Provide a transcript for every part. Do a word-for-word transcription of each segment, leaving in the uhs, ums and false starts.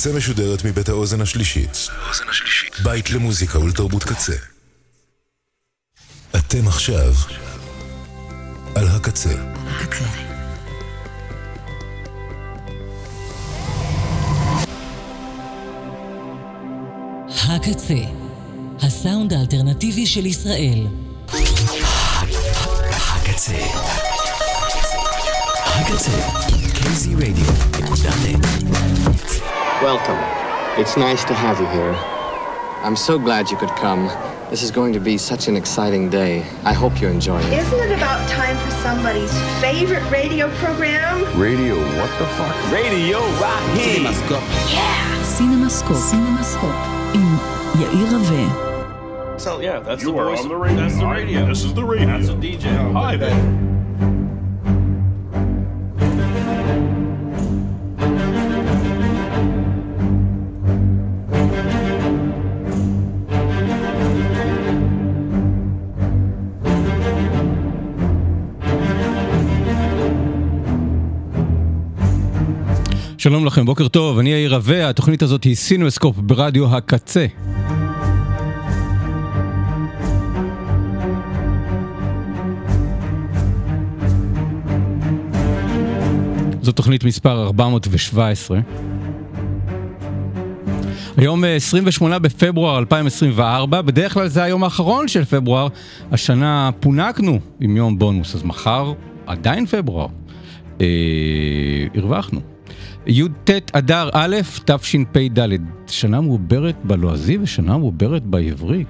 הקצה משודרת מבית האוזן השלישית. בית למוזיקה ולתרבות קצה. אתם עכשיו על הקצה. הקצה. הסאונד האלטרנטיבי של ישראל. הקצה. הקצה. K Z Radio dot net. Welcome. It's nice to have you here. I'm so glad you could come. This is going to be such an exciting day. I hope you enjoy it. Isn't it about time for somebody's favorite radio program? Radio, what the fuck? Radio Rocky. Cinema-scope. Yeah. Cinema-scope. Cinema-scope. In Yair Rave. So yeah, that's you the voice. The radio. That's the radio. This is the radio. That's the D J. Oh, hi, man. שלום לכם, בוקר טוב, אני יאיר רווה, התוכנית הזאת היא סינמסקופ ברדיו הקצה. זו תוכנית מספר ארבע מאות שבע עשרה. היום עשרים ושמונה בפברואר אלפיים עשרים וארבע, בדרך כלל זה היום האחרון של פברואר, השנה פונקנו עם יום בונוס, אז מחר עדיין פברואר, אה, הרווחנו. י"ט אדר א' תשפ"ד, שנה מעוברת בלועזי ושנה מעוברת בעברי,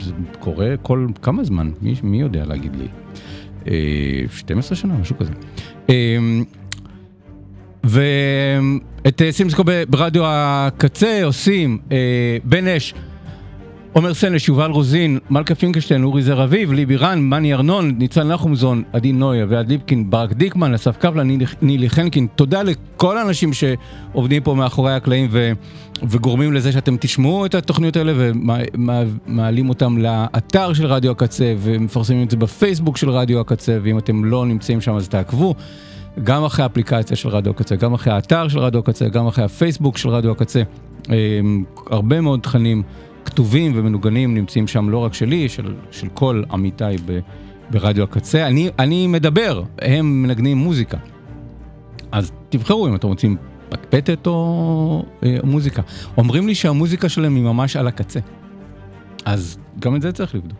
זה קורה כל כמה זמן, מי, מי יודע להגיד לי, שתים עשרה שנה, משהו כזה. ואת סינמסקופ ברדיו הקצה עושים בן אש, עומר סן, לשובל רוזין, מלכה פינקשטיין, אורי רביב, ליבי רן, מני ארנון, ניצן לחומזון, עדי נויה, ועד ליפקין, ברק דיקמן, אסף קבלה, נילי חנקין. תודה לכל האנשים שעובדים פה מאחורי הקלעים ו- וגורמים לזה שאתם תשמעו את התוכניות האלה ומעלים אותם לאתר של רדיו הקצה ומפרסמים את זה בפייסבוק של רדיו הקצה, ואם אתם לא נמצאים שם אז תעקבו. גם אחרי האפליקציה של רדיו הקצה, גם אחרי האתר של רדיו הקצה, גם אחרי הפייסבוק של רדיו הקצה. הרבה מאוד תכנים כתובים ומנוגנים נמצאים שם, לא רק שלי, של, של כל עמיתיי ב, ברדיו הקצה. אני, אני מדבר, הם מנגנים מוזיקה. אז תבחרו אם אתם רוצים פקפטת או אה, מוזיקה. אומרים לי שהמוזיקה שלהם היא ממש על הקצה. אז גם את זה צריך לבדוק.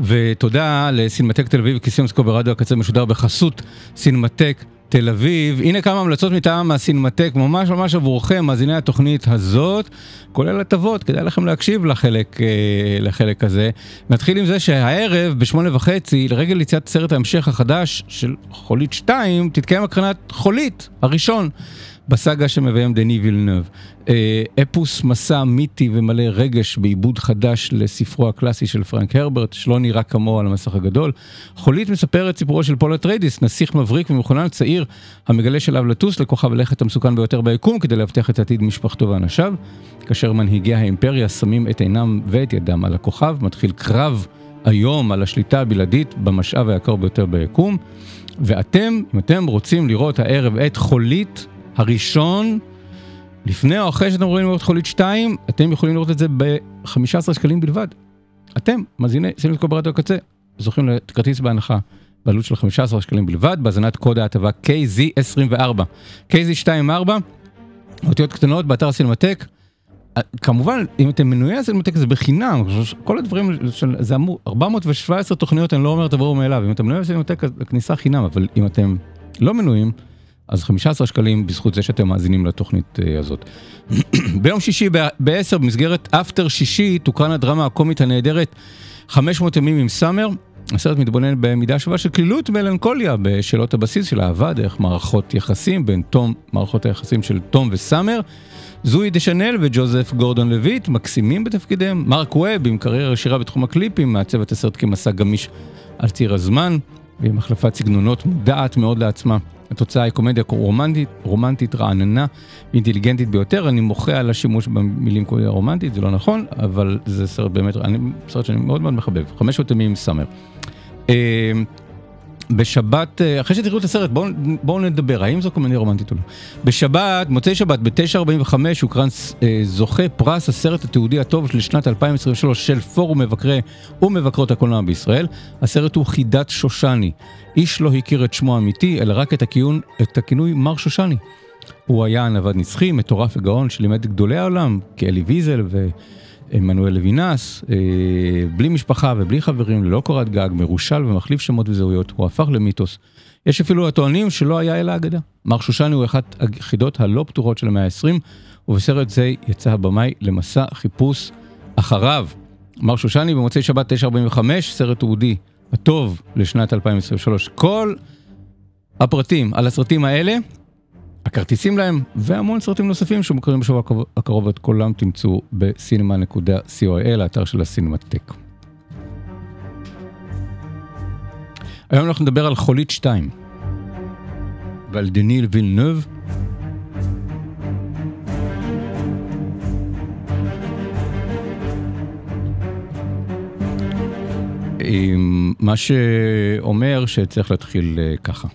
ותודה לסינמטק תל אביב, כי סינמסקופ ברדיו הקצה משודר בחסות סינמטק תל אביב. הנה כמה המלצות מטעם הסינמטק, ממש ממש עבורכם, אז הנה התוכנית הזאת, כולל הטבות, כדאי לכם להקשיב לחלק, לחלק הזה. נתחיל עם זה שהערב, בשמונה וחצי, לרגל יציאת סרט ההמשך החדש של חולית שתיים, תתקיים הקרנת חולית הראשון, בסגה שמביים דני וילנב. אפוס מסע מיתי ומלא רגש בעיבוד חדש לספרו הקלאסי של פרנק הרברט, שלא נראה כמוהו על המסך הגדול. חולית מספרת סיפורו של פול אטריידיס, נסיך מבריק ומכונן צעיר, המגלה שלו לטוס לכוכב הלכת המסוכן ביותר ביקום, כדי להבטיח את עתיד משפחתו ואנשיו. כאשר מנהיגי האימפריה שמים את עינם ואת ידם על הכוכב, מתחיל קרב היום על השליטה הבלעדית במשאב היקר ביותר ביקום. ואתם, אם אתם רוצים לראות הערב את חולית הראשון, לפני או אחרי שאתם רואים לראות חולית שתיים, אתם יכולים לראות את זה ב-חמישה עשר שקלים בלבד. אתם, מזיני, סינמסקופ ברדיו הקצה, זוכים לכרטיס בהנחה, בעלות של חמישה עשר שקלים בלבד, בהזנת קוד ההטבה K Z עשרים וארבע. K Z עשרים וארבע, אותיות קטנות באתר סינמטק. כמובן, אם אתם מנויים סינמטק זה בחינם, כל הדברים, זה אמור, ארבע מאות שבע עשרה תוכניות, אני לא אומר תבואו מאליו, אם אתם מנויים סינמטק, הכניסה חינם, אבל אם אתם לא מנויים, אז חמישה עשר שקלים בזכות זה שאתם מאזינים לתוכנית הזאת. ביום שישי ב-עשר, במסגרת אפטר שישי, תוקרן הדרמה הקומית הנהדרת חמש מאות ימים עם סאמר. הסרט מתבונן במידה שווה של כלילות מלנכוליה בשאלות הבסיס של אהבה, דרך מערכות יחסים בין תום, מערכות היחסים של תום וסאמר. זוי דשנל וג'וזף גורדון לויט מקסימים בתפקידם. מרק ווב עם קריירה עשירה בתחום הקליפים, מעצב את הסרט כמסע גמיש על ציר הזמן, ועם החלפת סגנונות מודעת מאוד לעצמה. התוצאה היא קומדיה רומנטית, רומנטית רעננה, אינטליגנטית ביותר. אני מוחה על השימוש במילים קומדיה רומנטית, זה לא נכון, אבל זה סרט באמת, אני, סרט שאני מאוד מאוד מחבב. חמש אותמים סמר. בשבת, אחרי שתראו את הסרט, בואו בוא נדבר, האם זו קומדיה רומנטית או לא. בשבת, מוצאי שבת, ב-תשע ארבעים וחמש, הוקרן אה, זוכה פרס הסרט התיעודי הטוב לשנת אלפיים עשרים ושלוש של פורום מבקרי ומבקרות הקולנוע בישראל. הסרט הוא חידת שושני. איש לא הכיר את שמו האמיתי, אלא רק את, הכיון, את הכינוי מר שושני. הוא היה הנבד נצחי, מטורף וגאון, שלימד גדולי העולם, כאלי ויזל ו... עמנואל לוטם, בלי משפחה ובלי חברים, ללא קורת גג, מרושל ומחליף שמות וזהויות, הוא הפך למיתוס. יש אפילו הטוענים שלא היה אלא אגדה. מר שושני הוא אחת החידות הלא פתוחות של המאה ה-עשרים, ובסרט זה יצא הבמאי למסע חיפוש אחריו. מר שושני במוצאי שבת תשע ארבעים וחמש, סרט תיעודי הטוב לשנת אלפיים עשרים ושלוש. כל הפרטים על הסרטים האלה, הכרטיסים להם, והמון סרטים נוספים שמוכרים בשבוע הקרוב, את כולם תמצאו בסינמה נקודה קו.il, האתר של הסינמטק. היום אנחנו נדבר על חולית שתיים, ועל דני וילנב, מה שאומר שצריך להתחיל ככה.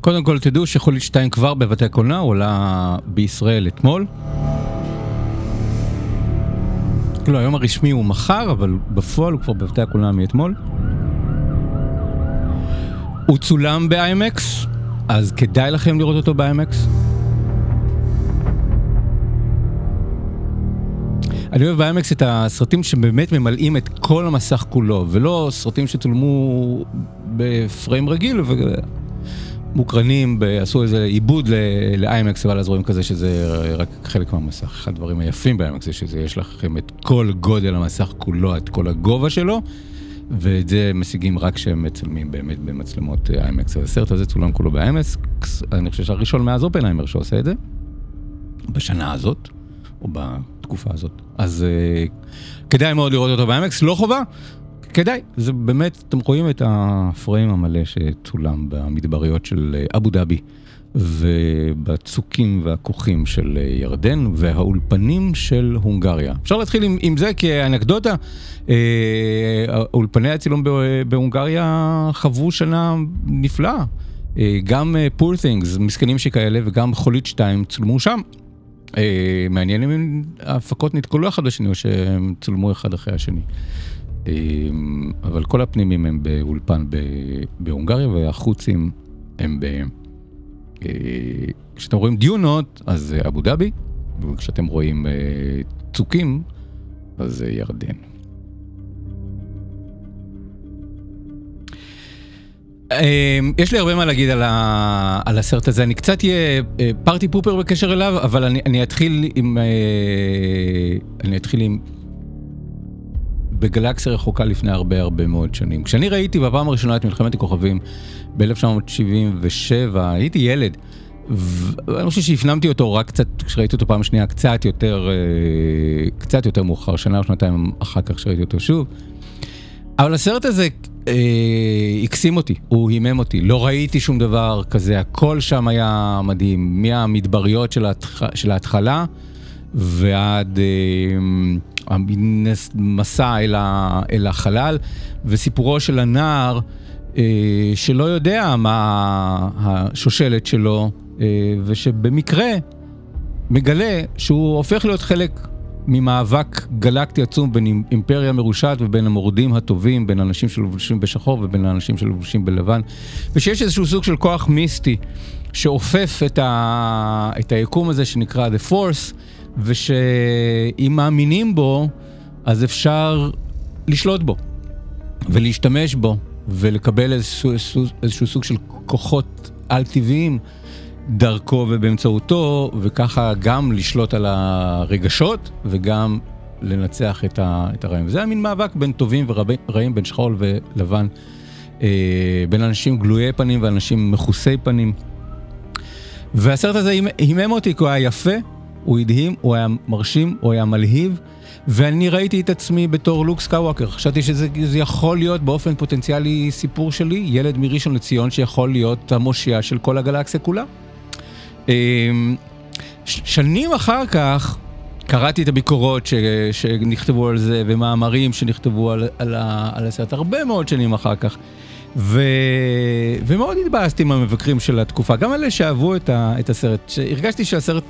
קודם כל תדעו שחולית שתיים כבר בבתי הקולנוע, עולה בישראל אתמול. לא, היום הרשמי הוא מחר, אבל בפועל הוא כבר בבתי הקולנוע מאתמול. הוא צולם ב-איי אם אקס, אז כדאי לכם לראות אותו ב-איי אם אקס. אני אוהב ב-איי אם אקס את הסרטים שבאמת ממלאים את כל המסך כולו, ולא סרטים שצולמו בפריים רגיל ו... מוקרנים, עשו איזה עיבוד ל-איי אם אקס, אבל אז רואים כזה שזה רק חלק מהמסך. אחד הדברים היפים ב-איי אם אקס זה שזה יש לכם את כל גודל המסך כולו, את כל הגובה שלו, ואת זה משיגים רק כשהם מצלמים באמת במצלמות איי אם אקס. הסרט הזה צולם כולו ב-איי אם אקס, אני חושב שהראשון מאז אופנהיימר שעושה את זה, בשנה הזאת, או בתקופה הזאת. אז כדאי מאוד לראות אותו ב-איי אם אקס, לא חובה, כדאי, זה באמת, אתם רואים את הפריים המלא שצולם במדבריות של אבו דאבי ובצוקים והכוכים של ירדן והאולפנים של הונגריה. אפשר להתחיל עם, עם זה כאנקדוטה, אולפני הצילום בהונגריה חוו שנה נפלאה, גם פור תינגס, מסכנים שכאלה, וגם חולית שתיים צולמו שם. מעניין אם ההפקות נתקלו אחד לשני או שהם צולמו אחד אחרי השני. אבל כל הפנימים הם באולפן בהונגריה, והחוצים הם ב... כשאתם רואים דיונות, אז אבו דאבי, וכשאתם רואים צוקים, אז ירדן. יש לי הרבה מה להגיד על הסרט הזה, אני קצת יהיה פרטי פופר בקשר אליו, אבל אני אתחיל עם... אני אתחיל עם... בגלקסיה רחוקה לפני הרבה הרבה מאוד שנים. כשאני ראיתי בפעם הראשונה את מלחמת הכוכבים ב-אלף תשע מאות שבעים ושבע, הייתי ילד, ואני חושב שהפנמתי אותו רק קצת, כשראיתי אותו פעם שנייה, קצת יותר, קצת יותר מאוחר, שנה או שנתיים אחר כך שראיתי אותו שוב. אבל הסרט הזה הקסים אותי, הוא הימם אותי, לא ראיתי שום דבר כזה, הכל שם היה מדהים, מהמדבריות של ההתחלה, ועד... המסע אל, ה, אל החלל, וסיפורו של הנער אה, שלא יודע מה השושלת שלו, אה, ושבמקרה מגלה שהוא הופך להיות חלק ממאבק גלקטי עצום בין אימפריה מרושעת ובין המורדים הטובים, בין אנשים שלובשים בשחור ובין אנשים שלובשים בלבן, ושיש איזשהו סוג של כוח מיסטי שאופף את, ה, את היקום הזה שנקרא The Force, ושאם מאמינים בו, אז אפשר לשלוט בו, ולהשתמש בו, ולקבל איזשהו, איזשהו, איזשהו סוג של כוחות על-טבעיים דרכו ובאמצעותו, וככה גם לשלוט על הרגשות וגם לנצח את, ה, את הרעים. וזה היה מין מאבק בין טובים ורעים, בין שחול ולבן, אה, בין אנשים גלויי פנים ואנשים מחוסי פנים. והסרט הזה הימם אותי, כי הוא היה יפה, הוא הדהים, הוא היה מרשים, הוא היה מלהיב, ואני ראיתי את עצמי בתור לוק סקאווקר. חשבתי שזה יכול להיות באופן פוטנציאלי סיפור שלי, ילד מראשון לציון שיכול להיות המושיע של כל הגלקסיה כולה. שנים אחר כך קראתי את הביקורות ש, שנכתבו על זה, ומאמרים שנכתבו על, על, על הסרט, הרבה מאוד שנים אחר כך, ו, ומאוד התבאסתי עם המבקרים של התקופה, גם אלה שאהבו את, ה, את הסרט. הרגשתי שהסרט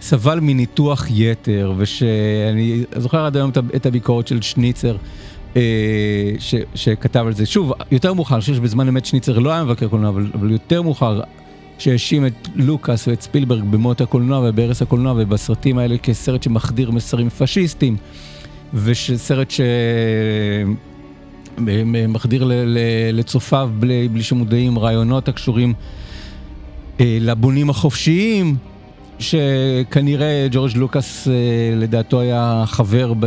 סבל מניתוח יתר, ושאני זוכר עד היום את הביקורות של שניצר, ש, שכתב על זה, שוב, יותר מאוחר, אני חושב שבזמן אמת שניצר לא היה מבקר קולנוע, אבל, אבל יותר מאוחר, שהאשים את לוקאס ואת ספילברג במות הקולנוע ובארץ הקולנוע ובסרטים האלה כסרט שמחדיר מסרים פשיסטיים, וסרט שמחדיר לצופיו בלי, בלי שמודעים רעיונות הקשורים לבונים החופשיים, שכנראה ג'ורג' לוקאס לדעתו היה חבר ב, ב,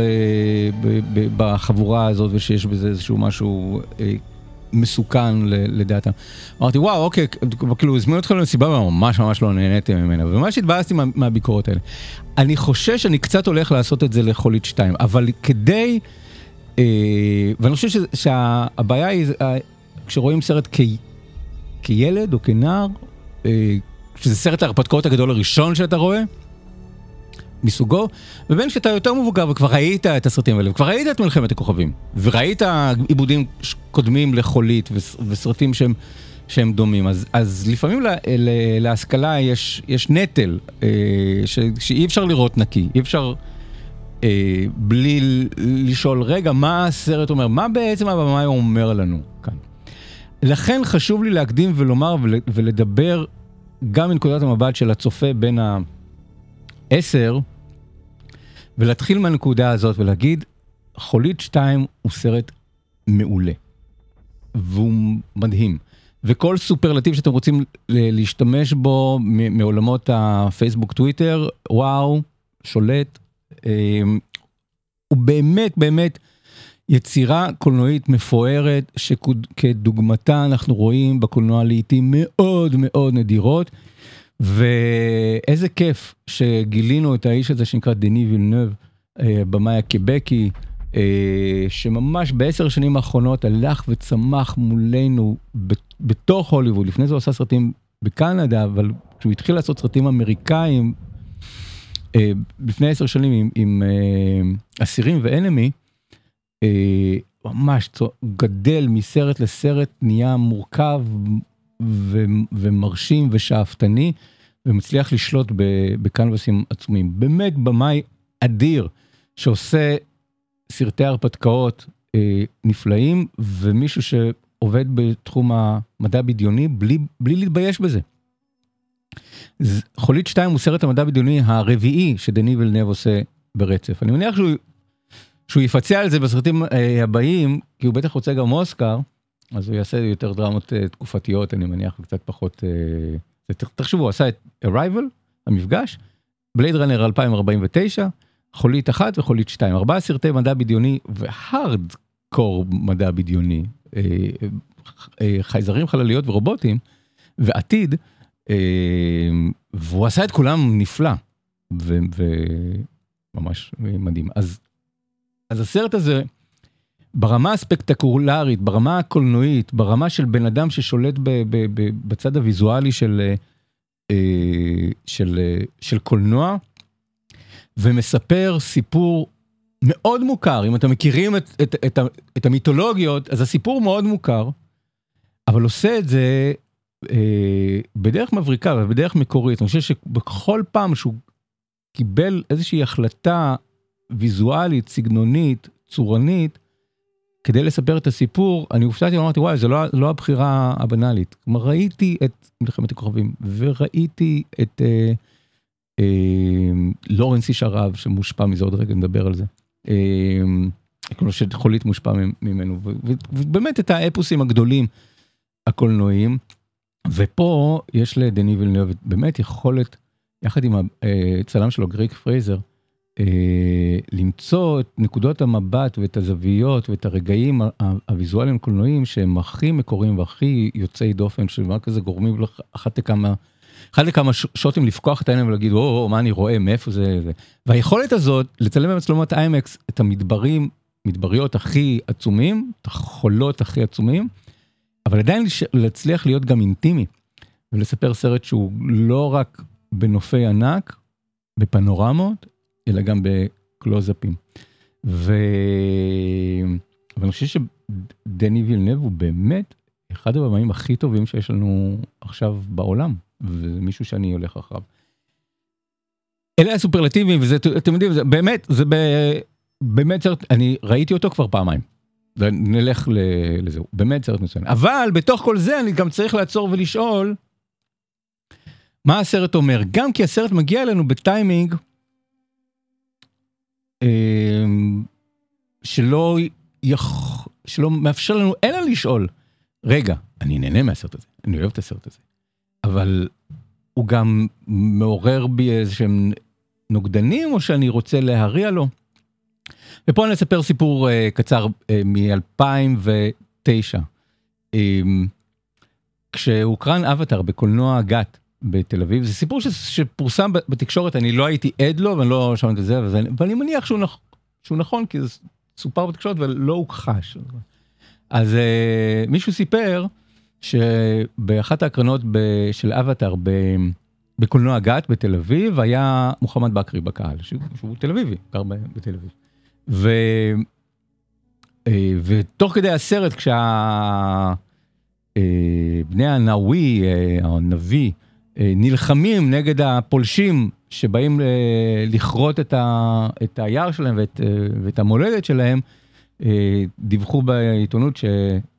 ב, בחבורה הזאת, ושיש בזה איזשהו משהו מסוכן לדעתם. אמרתי, וואו, אוקיי, כאילו, הזמינו אתכם לסיבה, וממש ממש לא נהניתם ממנה, וממש התבאסתי מה, מהביקורות האלה. אני חושש שאני קצת הולך לעשות את זה לחולית שתיים, אבל כדי, אה, ואני חושב שה, שהבעיה היא, אה, כשרואים סרט כ, כילד או כנער, אה, שזה סרט ההרפתקאות הגדול הראשון שאתה רואה, מסוגו, ובין שאתה יותר מבוגר וכבר ראית את הסרטים האלה, וכבר ראית את מלחמת הכוכבים, וראית עיבודים קודמים לחולית וסרטים שהם, שהם דומים, אז, אז לפעמים לה, להשכלה יש, יש נטל, אה, ש, שאי אפשר לראות נקי, אי אפשר אה, בלי לשאול, רגע, מה הסרט אומר, מה בעצם הבמה הוא אומר לנו כאן. לכן חשוב לי להקדים ולומר ול, ולדבר גם מנקודת המבט של הצופה בין ה... עשר, ולהתחיל מהנקודה הזאת ולהגיד, חולית שתיים הוא סרט מעולה, והוא מדהים, וכל סופרלטיב שאתם רוצים להשתמש בו מעולמות הפייסבוק טוויטר, וואו, שולט, הוא באמת באמת יצירה קולנועית מפוארת, שכדוגמתה אנחנו רואים בקולנוע לעיתים מאוד מאוד נדירות, ואיזה כיף שגילינו את האיש הזה שנקרא דני וילנב, במאי הקבקי, שממש בעשר שנים האחרונות הלך וצמח מולנו בתוך הוליווד. לפני זה הוא עשה סרטים בקנדה, אבל כשהוא התחיל לעשות סרטים אמריקאים, לפני עשר שנים עם אסירים ואנמי, ממש גדל מסרט לסרט, נהיה מורכב ו- ומרשים ושאפתני, ומצליח לשלוט ב- בקנבסים עצומים. באמת במאי אדיר, שעושה סרטי הרפתקאות אה, נפלאים, ומישהו שעובד בתחום המדע בדיוני, בלי, בלי להתבייש בזה. ז- חולית שתיים הוא סרט המדע בדיוני הרביעי, שדני וילנב עושה ברצף. אני מניח שהוא, שהוא יפצע על זה בסרטים אה, הבאים, כי הוא בטח רוצה גם אוסקר, אז הוא יעשה יותר דרמות תקופתיות, אני מניח, וקצת פחות... תחשבו, הוא עשה את Arrival, המפגש, בלייד ראנר אלפיים ארבעים ותשע, חולית אחת וחולית שתיים, ארבעה סרטי מדע בדיוני והארד קור מדע בדיוני, חייזרים, חלליות ורובוטים, ועתיד, והוא עשה את כולם נפלא, וממש מדהים. אז הסרט הזה... ברמה הספקטקולרית, ברמה הקולנועית, ברמה של בן אדם ששולט ב, ב, ב, בצד הוויזואלי של, של, של קולנוע, ומספר סיפור מאוד מוכר. אם אתם מכירים את, את, את, את המיתולוגיות, אז הסיפור מאוד מוכר, אבל עושה את זה בדרך מבריקה ובדרך מקורית. אני חושב שבכל פעם שהוא קיבל איזושהי החלטה ויזואלית, סגנונית, צורנית, כדי לספר את הסיפור, אני הופתעתי ואמרתי, וואי, זה לא, לא הבחירה הבנאלית. כלומר, ראיתי את מלחמת הכוכבים, וראיתי את אה, אה, לורנס איש ערב, שמושפע מזה, עוד רגע נדבר על זה. אה, כמו שחולית מושפע ממנו, ובאמת את האפוסים הגדולים הקולנועיים, ופה יש לדני וילנב באמת יכולת, יחד עם הצלם שלו, גריג פרייזר, למצוא את נקודות המבט ואת הזוויות ואת הרגעים הוויזואליים הקולנועיים שהם הכי מקוריים והכי יוצאי דופן, שמה כזה גורמים לך אחת לכמה, אחת לכמה שוטים לפקוח את העיניים ולהגיד, או, מה אני רואה, מאיפה זה, זה. והיכולת הזאת, לצלם במצלמות איימקס, את המדברים, מדבריות הכי עצומים, את החולות הכי עצומים, אבל עדיין להצליח להיות גם אינטימי, ולספר סרט שהוא לא רק בנופי ענק, בפנורמות, אלא גם בקלוזאפים. ו... אבל אני חושב שדני וילנב הוא באמת אחד הבמאים הכי טובים שיש לנו עכשיו בעולם, ומישהו שאני הולך אחריו. אלה הסופרלטיבים, וזה, אתם יודעים, זה באמת, זה ב... באמת סרט, אני ראיתי אותו כבר פעמיים. נלך לזה, באמת סרט מצוין. אבל בתוך כל זה אני גם צריך לעצור ולשאול, מה הסרט אומר? גם כי הסרט מגיע אלינו בטיימינג, שלא, יח... שלא מאפשר לנו אלא לשאול, רגע, אני נהנה מהסרט הזה, אני אוהב את הסרט הזה, אבל הוא גם מעורר בי איזשהם נוגדנים, או שאני רוצה להריע לו. ופה אני אספר סיפור uh, קצר uh, מ-אלפיים ותשע, um, כשהוקרן אבטר בקולנוע גת, בתל אביב, זה סיפור ש... שפורסם בתקשורת, אני לא הייתי עד לו, ואני לא שמעתי את זה, אבל אני, ואני מניח שהוא, נכ... שהוא נכון, כי זה סופר בתקשורת, ולא הוכחש. אז uh, מישהו סיפר, שבאחת ההקרנות ב... של אבטר, ב... בקולנוע הגת, בתל אביב, היה מוחמד בקרי בקהל, שהוא, שהוא תל אביבי, גר ב... בתל אביב. ו... ותוך כדי הסרט, כשה... בני הנאווי, הנביא, נלחמים נגד הפולשים שבאים לכרות את, ה, את היער שלהם ואת, ואת המולדת שלהם, דיווחו בעיתונות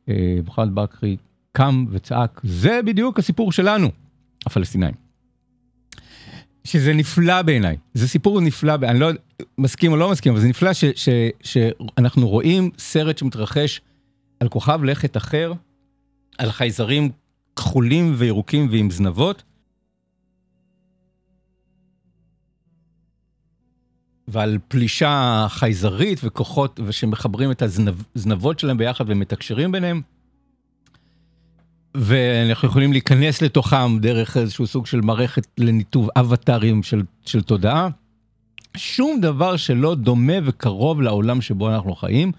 שמוחמד בקרי קם וצעק, זה בדיוק הסיפור שלנו, הפלסטינאים. שזה נפלא בעיניי, זה סיפור נפלא, אני לא מסכים או לא מסכים, אבל זה נפלא ש, ש, שאנחנו רואים סרט שמתרחש על כוכב לכת אחר, על חייזרים כחולים וירוקים ועם זנבות, ועל פלישה חייזרית וכוחות שמחברים את הזנבות שלהם ביחד ומתקשרים ביניהם, ואנחנו יכולים להיכנס לתוכם דרך איזשהו סוג של מערכת לניתוב אבטרים של, של תודעה. שום דבר שלא דומה וקרוב לעולם שבו אנחנו חיים,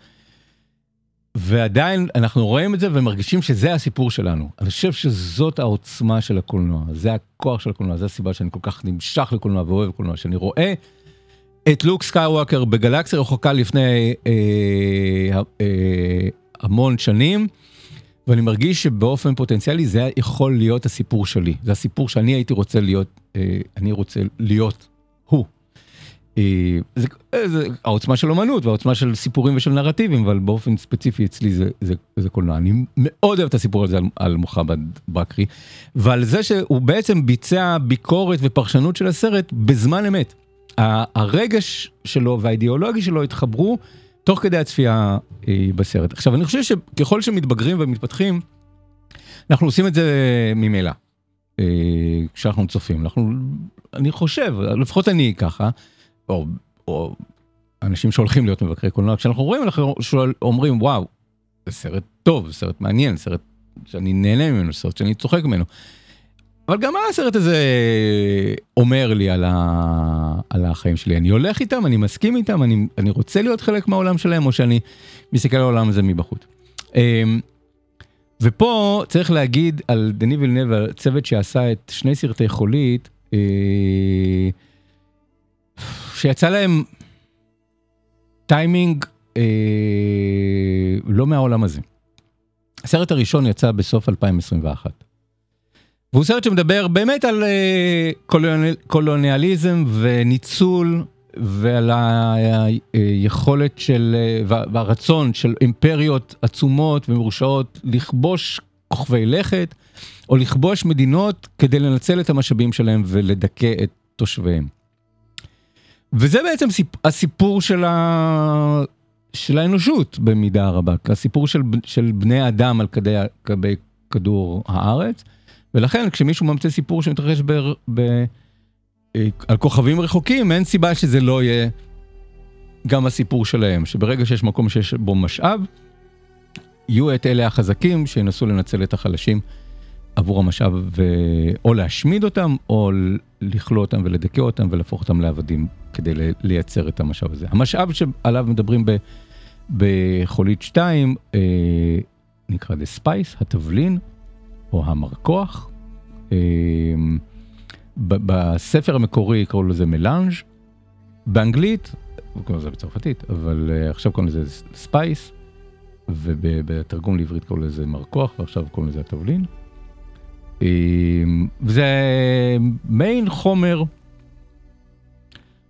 ועדיין אנחנו רואים את זה ומרגישים שזה הסיפור שלנו. אני חושב שזאת העוצמה של הקולנוע, זה הכוח של הקולנוע, זה הסיבה שאני כל כך נמשך לקולנוע ואוהב לקולנוע, שאני רואה את לוק סקייווקר בגלקסיה רחוקה לפני אה, אה, אה, המון שנים, ואני מרגיש שבאופן פוטנציאלי זה יכול להיות הסיפור שלי, זה הסיפור שאני הייתי רוצה להיות, אה, אני רוצה להיות הוא. זה, זה, העוצמה של אומנות והעוצמה של סיפורים ושל נרטיבים, אבל באופן ספציפי אצלי זה, זה, זה קולנוע. אני מאוד אוהב את הסיפור הזה על, על מוחמד בקרי, ועל זה שהוא בעצם ביצע ביקורת ופרשנות של הסרט בזמן אמת. הרגש שלו והאידיאולוגיה שלו התחברו תוך כדי הצפייה בסרט. עכשיו אני חושב שככל שמתבגרים ומתפתחים, אנחנו עושים את זה ממילא. כשאנחנו צופים, אנחנו, אני חושב, לפחות אני ככה, או, או אנשים שהולכים להיות מבקרי קולנוע, כשאנחנו רואים, אנחנו אומרים, וואו, זה סרט טוב, זה סרט מעניין, סרט שאני נהנה ממנו, סרט שאני צוחק ממנו. אבל גם מה הסרט הזה אומר לי על, ה, על החיים שלי? אני הולך איתם, אני מסכים איתם, אני, אני רוצה להיות חלק מהעולם שלהם, או שאני מסתכל על העולם הזה מבחוץ. ופה צריך להגיד על דני וילנב, הצוות שעשה את שני סרטי חולית, שיצא להם טיימינג אה, לא מהעולם הזה. הסרט הראשון יצא בסוף אלפיים עשרים ואחת. והוא סרט שמדבר באמת על אה, קולוניאל, קולוניאליזם וניצול, ועל היכולת של, והרצון של אימפריות עצומות ומרושעות לכבוש כוכבי לכת, או לכבוש מדינות כדי לנצל את המשאבים שלהם ולדכא את תושביהם. וזה בעצם הסיפור של, ה... של האנושות במידה הרבה, הסיפור של, של בני אדם על כדי, כדי כדור הארץ, ולכן כשמישהו ממצא סיפור שמתרחש ב, ב, על כוכבים רחוקים, אין סיבה שזה לא יהיה גם הסיפור שלהם, שברגע שיש מקום שיש בו משאב, יהיו את אלה החזקים שינסו לנצל את החלשים עבור המשאב, ו... או להשמיד אותם, או לכלוא אותם ולדכא אותם, ולהפוך אותם לעבדים כדי לייצר את המשאב הזה. המשאב שעליו מדברים ב... בחולית שתיים, אה, נקרא דה ספייס, התבלין, או המרקוח. אה, ב- בספר המקורי קראו לזה מלאנג', באנגלית, קראו לזה בצרפתית, אבל אה, עכשיו קראו לזה ספייס, ובתרגום לעברית קראו לזה מרקוח, ועכשיו קראו לזה התבלין. וזה מיין חומר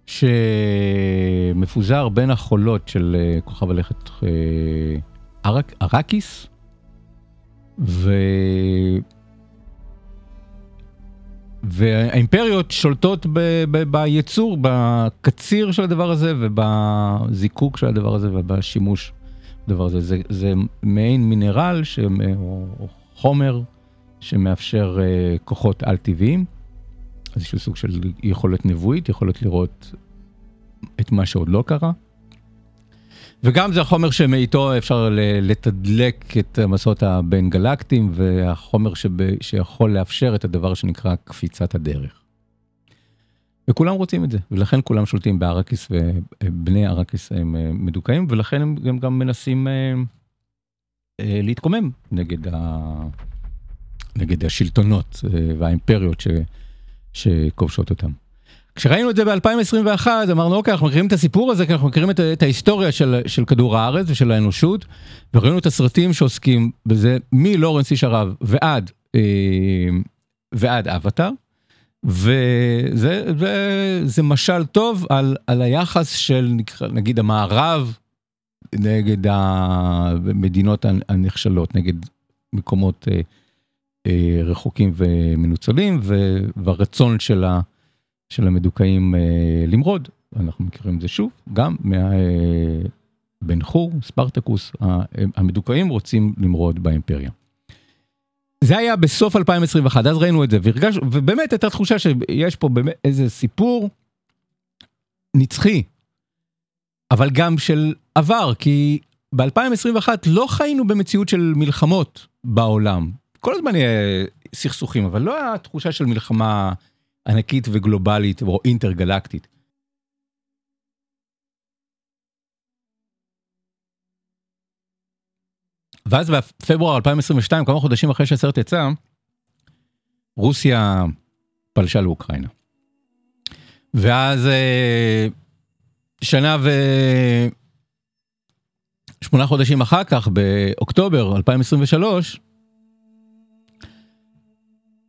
שמפוזר בין החולות של כוכב הלכת ארקיס, ו... והאימפריות שולטות ב... ב... ביצור, בקציר של הדבר הזה, ובזיקוק של הדבר הזה, ובשימוש הדבר הזה. זה, זה מיין מינרל ש... או חומר שמאפשר uh, כוחות על-טבעיים, איזשהו סוג של יכולת נבואית, יכולת לראות את מה שעוד לא קרה. וגם זה החומר שמאיתו אפשר לתדלק את המסעות הבין גלקטיים, והחומר שב, שיכול לאפשר את הדבר שנקרא קפיצת הדרך. וכולם רוצים את זה, ולכן כולם שולטים בארקיס, ובני ארקיס הם מדוכאים, ולכן הם גם, גם מנסים uh, uh, להתקומם נגד ה... נגד השלטונות והאימפריות ש... שכובשות אותם. כשראינו את זה ב-אלפיים עשרים ואחת, אמרנו, אוקיי, אנחנו מכירים את הסיפור הזה, כי אנחנו מכירים את, את ההיסטוריה של, של כדור הארץ ושל האנושות, וראינו את הסרטים שעוסקים בזה, מלורנס איש ערב ועד, אה, ועד אבטר, וזה זה, זה משל טוב על, על היחס של, נגיד, המערב נגד המדינות הנחשלות, נגד מקומות... אה, רחוקים ומנוצלים, והרצון של המדוכאים למרוד. אנחנו מכירים את זה שוב, גם בן חור, ספרטקוס, המדוכאים רוצים למרוד באימפריה. זה היה בסוף אלפיים עשרים ואחת, אז ראינו את זה, ובאמת הייתה תחושה שיש פה איזה סיפור נצחי, אבל גם של עבר, כי ב-אלפיים עשרים ואחת לא חיינו במציאות של מלחמות בעולם, כל הזמן יהיה סכסוכים, אבל לא היה תחושה של מלחמה ענקית וגלובלית או אינטרגלקטית. ואז בפברואר אלפיים עשרים ושתיים, כמה חודשים אחרי שהסרט יצא, רוסיה פלשה לאוקראינה. ואז שנה ו... שמונה חודשים אחר כך, באוקטובר אלפיים עשרים ושלוש,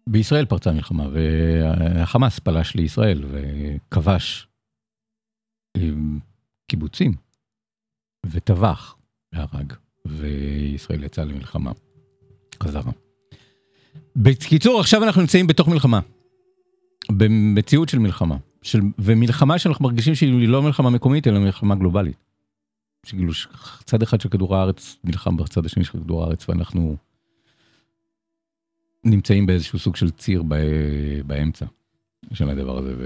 בישראל פרצה מלחמה, והחמאס פלש לישראל, וכבש קיבוצים, וטבח, והרג, וישראל יצאה למלחמה, חזרה. בקיצור, עכשיו אנחנו נמצאים בתוך מלחמה, במציאות של מלחמה, של, ומלחמה שאנחנו מרגישים שהיא לא מלחמה מקומית, אלא מלחמה גלובלית. שגילו שצד אחד של כדור הארץ, מלחם בצד השני של כדור הארץ, ואנחנו... נמצאים באיזשהו סוג של ציר באמצע של הדבר הזה, ו...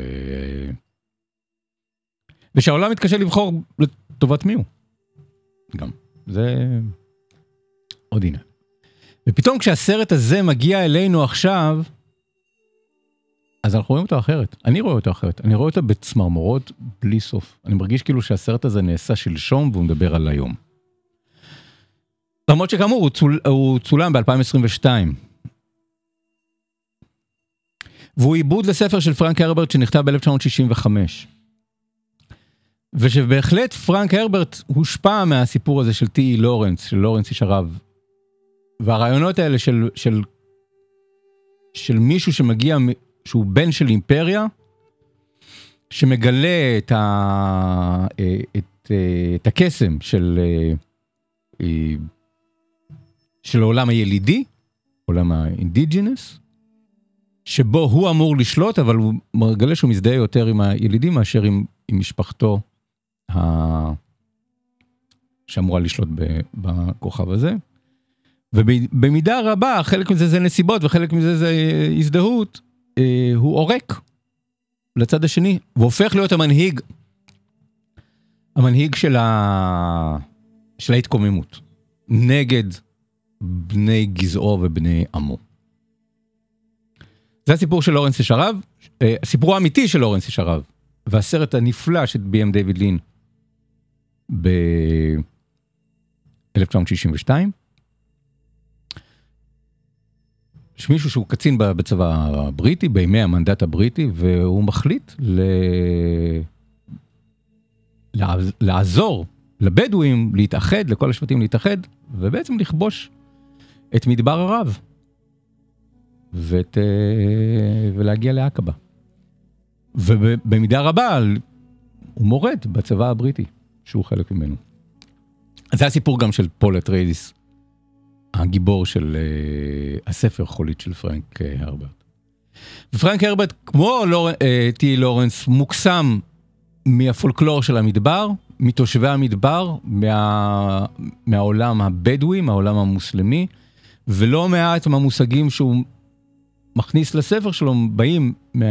ושהעולם מתקשה לבחור לטובת מיהו. גם. זה עוד עניין. ופתאום כשהסרט הזה מגיע אלינו עכשיו, אז אנחנו רואים אותו אחרת. אני רואה אותו אחרת. אני רואה אותו בצמרמורות בלי סוף. אני מרגיש כאילו שהסרט הזה נעשה שלשום, והוא מדבר על היום. למרות שכאמור, הוא, צול... הוא צולם ב-אלפיים עשרים ושתיים. והוא עיבוד לספר של פרנק הרברט שנכתב ב-אלף תשע מאות שישים וחמש. ושבהחלט פרנק הרברט הושפע מהסיפור הזה של טי.אי. לורנס, של לורנס איש ערב. והרעיונות האלה של, של, של מישהו שמגיע, שהוא בן של אימפריה, שמגלה את, ה, את, את הקסם של, של העולם הילידי, עולם האינדיג'ינס, שבו הוא אמור לשלוט, אבל הוא מרגלה שהוא מזדהה יותר עם הילידים מאשר עם, עם משפחתו ה... שאמורה לשלוט בכוכב הזה. ובמידה רבה, חלק מזה זה נסיבות, וחלק מזה זה הזדהות, הוא עורק לצד השני, והופך להיות המנהיג, המנהיג של ה... של ההתקוממות, נגד בני גזעו ובני עמו. זה הסיפור של לורנס ישרב, הסיפור האמיתי של לורנס ישרב, והסרט הנפלא שביים דיוויד לין ב-אלף תשע מאות שישים ושתיים, שמישהו שהוא קצין בצבא הבריטי, בימי המנדט הבריטי, והוא מחליט ל... לעזור לבדואים להתאחד, לכל השבטים להתאחד, ובעצם לכבוש את מדבר הרב, ואת, ולהגיע לעקבה. ובמידה רבה הוא מורד בצבא הבריטי, שהוא חלק ממנו. אז זה הסיפור גם של פול אטריידיס, הגיבור של uh, הספר חולית של פרנק uh, הרברט. ופרנק הרברט, כמו לור, uh, טי לורנס, מוקסם מהפולקלור של המדבר, מתושבי המדבר, מה, מהעולם הבדואי, מהעולם המוסלמי, ולא מעט מהמושגים שהוא מכניס לספר שלו, באים מה,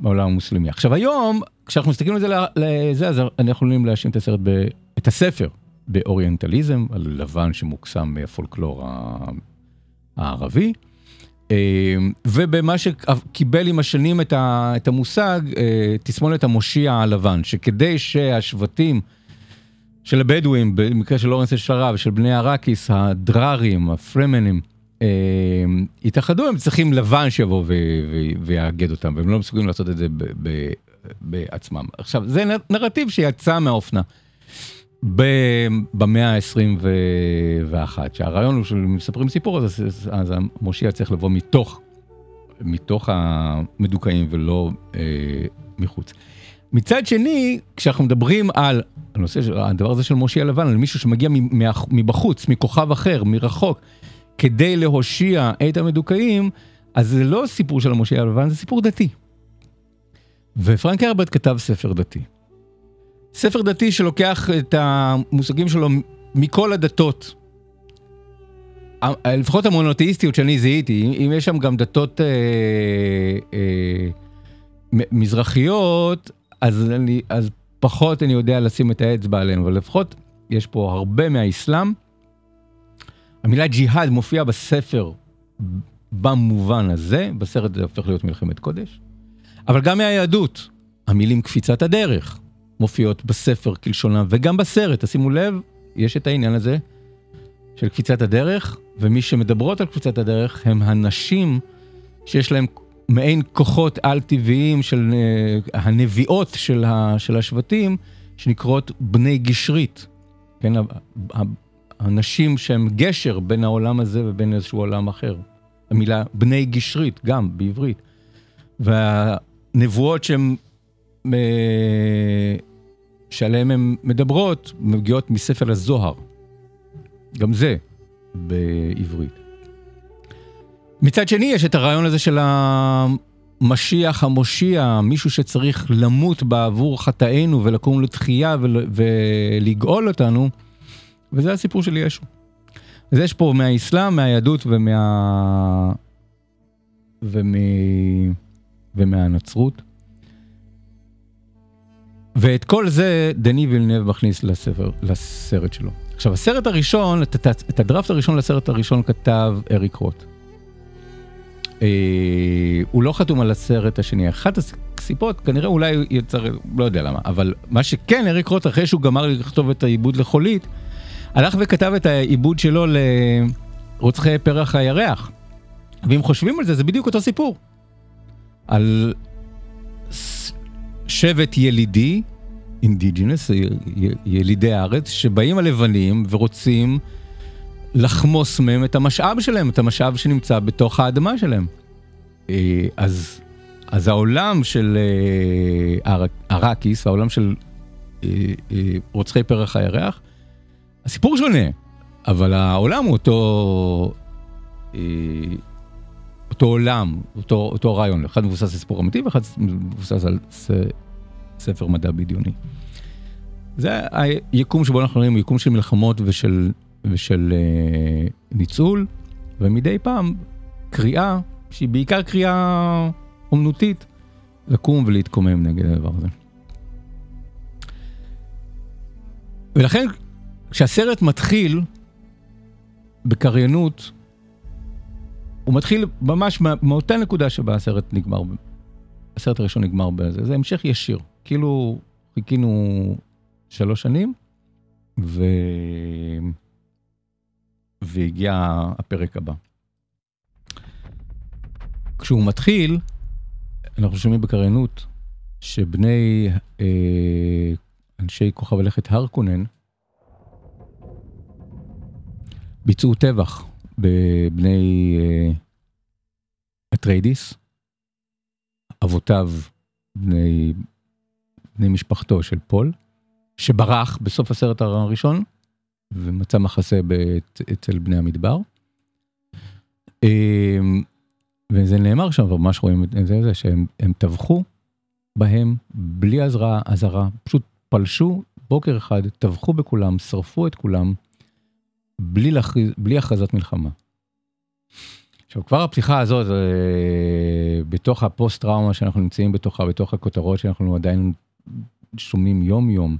מהעולם המוסלמי. עכשיו היום, כשאנחנו מסתכלים לזה, לזה, אז אנחנו יכולים להאשים את הסרט, ב, את הספר, באוריינטליזם, הלבן שמוקסם מהפולקלור הערבי, ובמה שקיבל עם השנים את המושג, תסמונת המושיע הלבן, שכדי שהשבטים של הבדואים, במקרה של לורנס ישרב, של בני הראקיס, הדררים, הפרמנים, התאחדו, הם צריכים לבן שיבוא ויאגד אותם, והם לא מסוגלים לעשות את זה בעצמם. עכשיו, זה נרטיב שיצא מהאופנה, במאה ה-עשרים ואחת, שהרעיון הוא שמספרים סיפור, אז, אז המושיע צריך לבוא מתוך, מתוך המדוכאים ולא אה, מחוץ. מצד שני, כשאנחנו מדברים על הנושא, הדבר הזה של מושיע לבן, על מישהו שמגיע מבחוץ, מכוכב אחר, מרחוק, כדי להושיע את המדוכאים, אז זה לא סיפור של המושיע לבן, זה סיפור דתי. ופרנק הרברט כתב ספר דתי. ספר דתי שלוקח את המושגים שלו מכל הדתות, לפחות המונותאיסטיות שאני זיהיתי, אם יש שם גם דתות אה, אה, מזרחיות, אז, אני, אז פחות אני יודע לשים את האצבע עליהן, אבל לפחות יש פה הרבה מהאסלאם. המילה ג'יהאד מופיעה בספר במובן הזה, בסרט זה הופך להיות מלחמת קודש, אבל גם מהיהדות, המילים קפיצת הדרך, מופיעות בספר כלשונה, וגם בסרט, תשימו לב, יש את העניין הזה של קפיצת הדרך, ומי שמדברות על קפיצת הדרך הם הנשים שיש להם מעין כוחות על-טבעיים של הנביאות של, ה, של השבטים, שנקראות בני גשרית. כן, הנשים שהם גשר בין העולם הזה ובין איזשהו עולם אחר. המילה בני גשרית, גם בעברית. והנבואות שהם שעליהם הן מדברות, מגיעות מספר הזוהר. גם זה בעברית. מצד שני, יש את הרעיון הזה של המשיח, המושיע, מישהו שצריך למות בעבור חטאינו, ולקום לתחייה ולגאול אותנו, וזה הסיפור של ישו. אז יש פה מהאסלאם, מהיהדות ומה... ומה... ומהנצרות. ואת כל זה דני וילנב מכניס לספר, לסרט שלו. עכשיו, הסרט הראשון, את, את הדרפט הראשון לסרט הראשון כתב אריק רוט. אה, הוא לא חתום על הסרט השני. אחת הסיפות, כנראה אולי יצר, לא יודע למה, אבל מה שכן, אריק רוט, אחרי שהוא גמר לכתוב את העיבוד לחולית, הלך וכתב את העיבוד שלו לרוצחי פרח הירח. ואם חושבים על זה, זה בדיוק אותו סיפור. על... שבט ילידי, אינדיג'ינס, ילידי הארץ, שבאים הלבנים ורוצים לחמוס מהם את המשאב שלהם, את המשאב שנמצא בתוך האדמה שלהם. אז, אז העולם של אראקיס, העולם של רוצחי פרח הירח, הסיפור שונה, אבל העולם הוא אותו, אותו עולם, אותו, אותו רעיון. אחד מבוסס על סיפור אמיתי, ואחד מבוסס על ס... ספר מדע בדיוני. זה היקום שבו אנחנו רואים, יקום של מלחמות ושל, ושל אה, ניצול, ומדי פעם קריאה, שהיא בעיקר קריאה אומנותית, לקום ולהתקומם נגד הדבר הזה. ולכן, כשהסרט מתחיל בקריינות, הוא מתחיל ממש מאותה נקודה שבה הסרט נגמר, הסרט הראשון נגמר בזה. זה המשך ישיר. כאילו חיכינו שלוש שנים, ו... והגיע הפרק הבא. כשהוא מתחיל, אנחנו שומעים בקריינות, שבני אה, אנשי כוכב הלכת הרקונן, ביצעו טבח בבני אה, אטריידיס, אבותיו, בני, בני משפחתו של פול, שברח בסוף הסרט הראשון, ומצא מחסה אצל בני המדבר. אה, וזה נאמר שם, ממש רואים את זה, זה שהם טבחו בהם, בלי עזרה, עזרה, פשוט פלשו בוקר אחד, טבחו בכולם, שרפו את כולם, בלי, להכריז, בלי הכרזת מלחמה. עכשיו, כבר הפתיחה הזאת, בתוך הפוסט-טראומה שאנחנו נמצאים בתוכה, בתוך הכותרות שאנחנו עדיין שומעים יום-יום,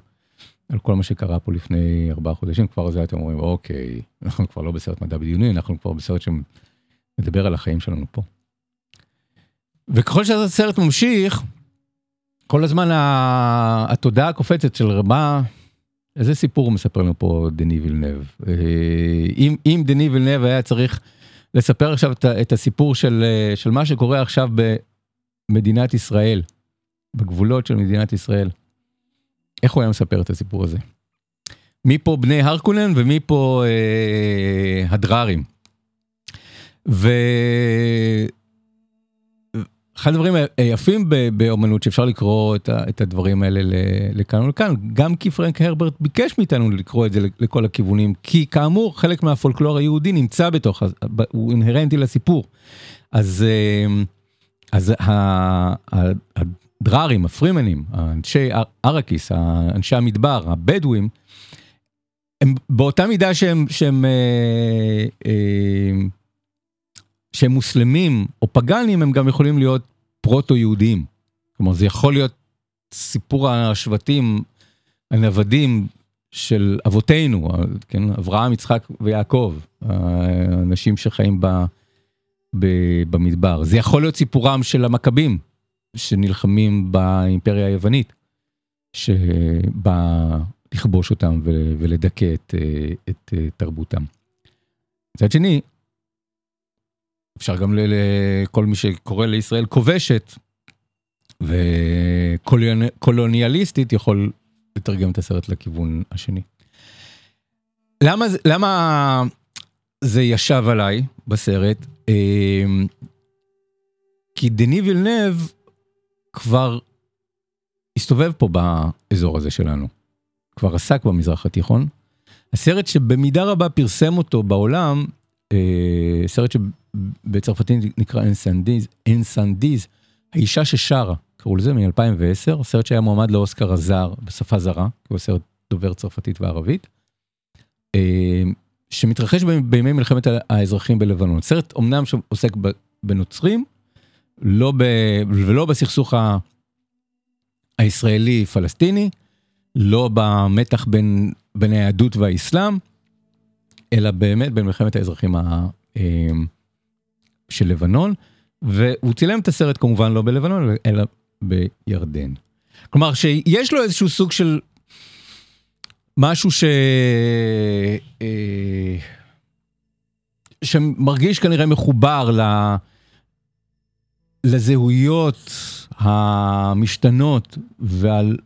על כל מה שקרה פה לפני ארבעה חודשים, כבר זה אתם אומרים, אוקיי, אנחנו כבר לא בסרט מדע בדיוני, אנחנו כבר בסרט שם... נדבר על החיים שלנו פה. וככל שהסרט ממשיך, כל הזמן התודעה הקופצת של רמה, איזה סיפור מספר לנו פה דני וילנב. אם, אם דני וילנב היה צריך לספר עכשיו את הסיפור של, של מה שקורה עכשיו במדינת ישראל, בגבולות של מדינת ישראל, איך הוא היה מספר את הסיפור הזה? מי פה בני הרקונן ומי פה אה, הדררים? ואחד הדברים היפים באומנות שאפשר לקרוא את הדברים האלה לכאן ולכאן, גם כי פרנק הרברט ביקש מאיתנו לקרוא את זה לכל הכיוונים, כי כאמור חלק מהפולקלור היהודי נמצא בתוך, הוא אינהרנטי לסיפור. אז אז הדררים, הפרימנים, אנשי ארקיס, אנשי המדבר, הבדואים, הם באותה מידה שהם שהם שהם מוסלמים או פגנים, הם גם יכולים להיות פרוטו-יהודים. כלומר, זה יכול להיות סיפור השבטים, הנבדים של אבותינו, כן? אברהם, יצחק ויעקב, האנשים שחיים ב, ב, במדבר. זה יכול להיות סיפורם של המכבים, שנלחמים באימפריה היוונית, שבא לכבוש אותם ו, ולדכא את, את תרבותם. מצד שני, אפשר גם לכל מי שקורא לישראל כובשת וקולוניאליסטית יכול לתרגם את הסרט לכיוון השני. למה, למה זה ישב עליי בסרט? כי דני וילנב כבר הסתובב פה באזור הזה שלנו. כבר עסק במזרח התיכון. הסרט שבמידה רבה פרסם אותו בעולם, סרט ש... בצרפתית נקרא אינסנדיז, אינסנדיז, האישה ששרה, קראו לזה מ-אלפיים ועשר, סרט שהיה מועמד לאוסקר הזר, בשפה זרה, הוא סרט דובר צרפתית וערבית, שמתרחש בימי מלחמת האזרחים בלבנון. סרט אומנם שעוסק בנוצרים, לא ב, ולא בסכסוך הישראלי-פלסטיני, לא במתח בין, בין היהדות והאסלאם, אלא באמת בין מלחמת האזרחים ה... של לבנון, והוא צילם את הסרט כמובן לא בלבנון, אלא בירדן. כלומר, שיש לו איזשהו סוג של משהו ש... שמרגיש כנראה מחובר ל... לזהויות המשתנות ועל...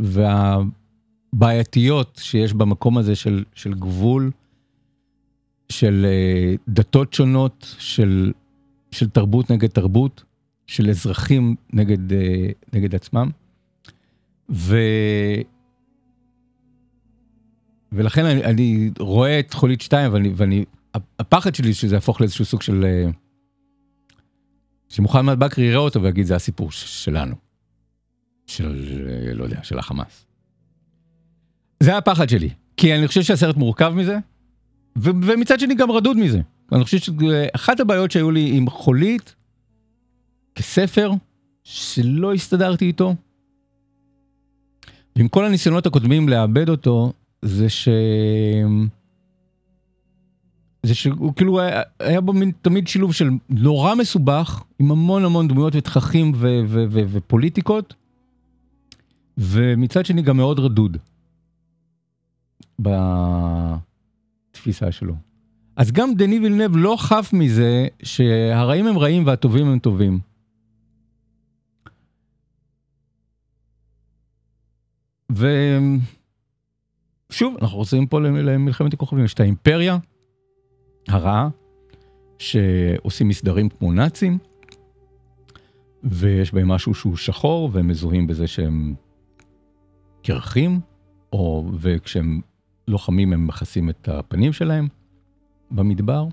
והבעייתיות שיש במקום הזה של, של גבול, של דתות שונות, של... של תרבות נגד תרבות, של אזרחים נגד, נגד עצמם, ו... ולכן אני, אני רואה את חולית שתיים, ואני, ואני, הפחד שלי שזה הפוך לאיזשהו סוג של, שמוחמד בקרי יראה אותו ויגיד, זה הסיפור שלנו, של, לא יודע, של החמאס. זה הפחד שלי, כי אני חושב שהסרט מורכב מזה, ו- ומצד שני גם רדוד מזה. אני חושב שאחת הבעיות שהיו לי עם חולית, כספר, שלא הסתדרתי איתו, ועם כל הניסיונות הקודמים לאבד אותו, זה ש... זה שהוא כאילו היה, היה בו מין, תמיד שילוב של נורא מסובך, עם המון המון דמויות ותככים ו- ו- ו- ו- ופוליטיקות, ומצד שני גם מאוד רדוד בתפיסה שלו. אז גם דני וילנב לא חף מזה שהרעים הם רעים והטובים הם טובים. ושוב, אנחנו רוצים פה למלחמת הכוכבים. יש את האימפריה הרעה, שעושים מסדרים כמו נאצים, ויש בהם משהו שהוא שחור, והם מזוהים בזה שהם קרחים, או, וכשהם לוחמים הם מכסים את הפנים שלהם במדבר,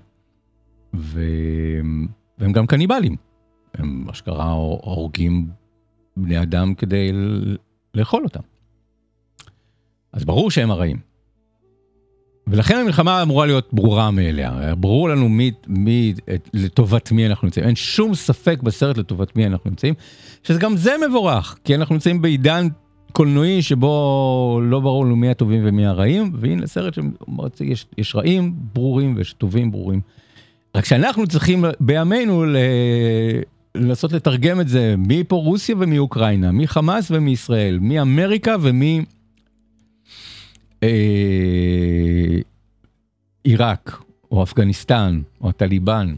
ו... והם גם קניבלים. הם אשכרה הורגים בני אדם כדי לאכול אותם. אז ברור שהם הרעים. ולכן המלחמה אמורה להיות ברורה מאליה. ברור לנו מי, מי, לטובת מי אנחנו נמצאים. אין שום ספק בסרט לטובת מי אנחנו נמצאים, שגם זה מבורך, כי אנחנו נמצאים בעידן קולנועי שבו לא ברור לנו מי הטובים ומי הרעים, והנה סרט שיש, יש רעים ברורים ויש טובים ברורים. רק שאנחנו צריכים בימינו ל... לעשות לתרגם את זה, מי פה רוסיה ומי אוקראינה, מי חמאס ומי ישראל, מי אמריקה ומי אה... עיראק, או אפגניסטן, או הטליבן.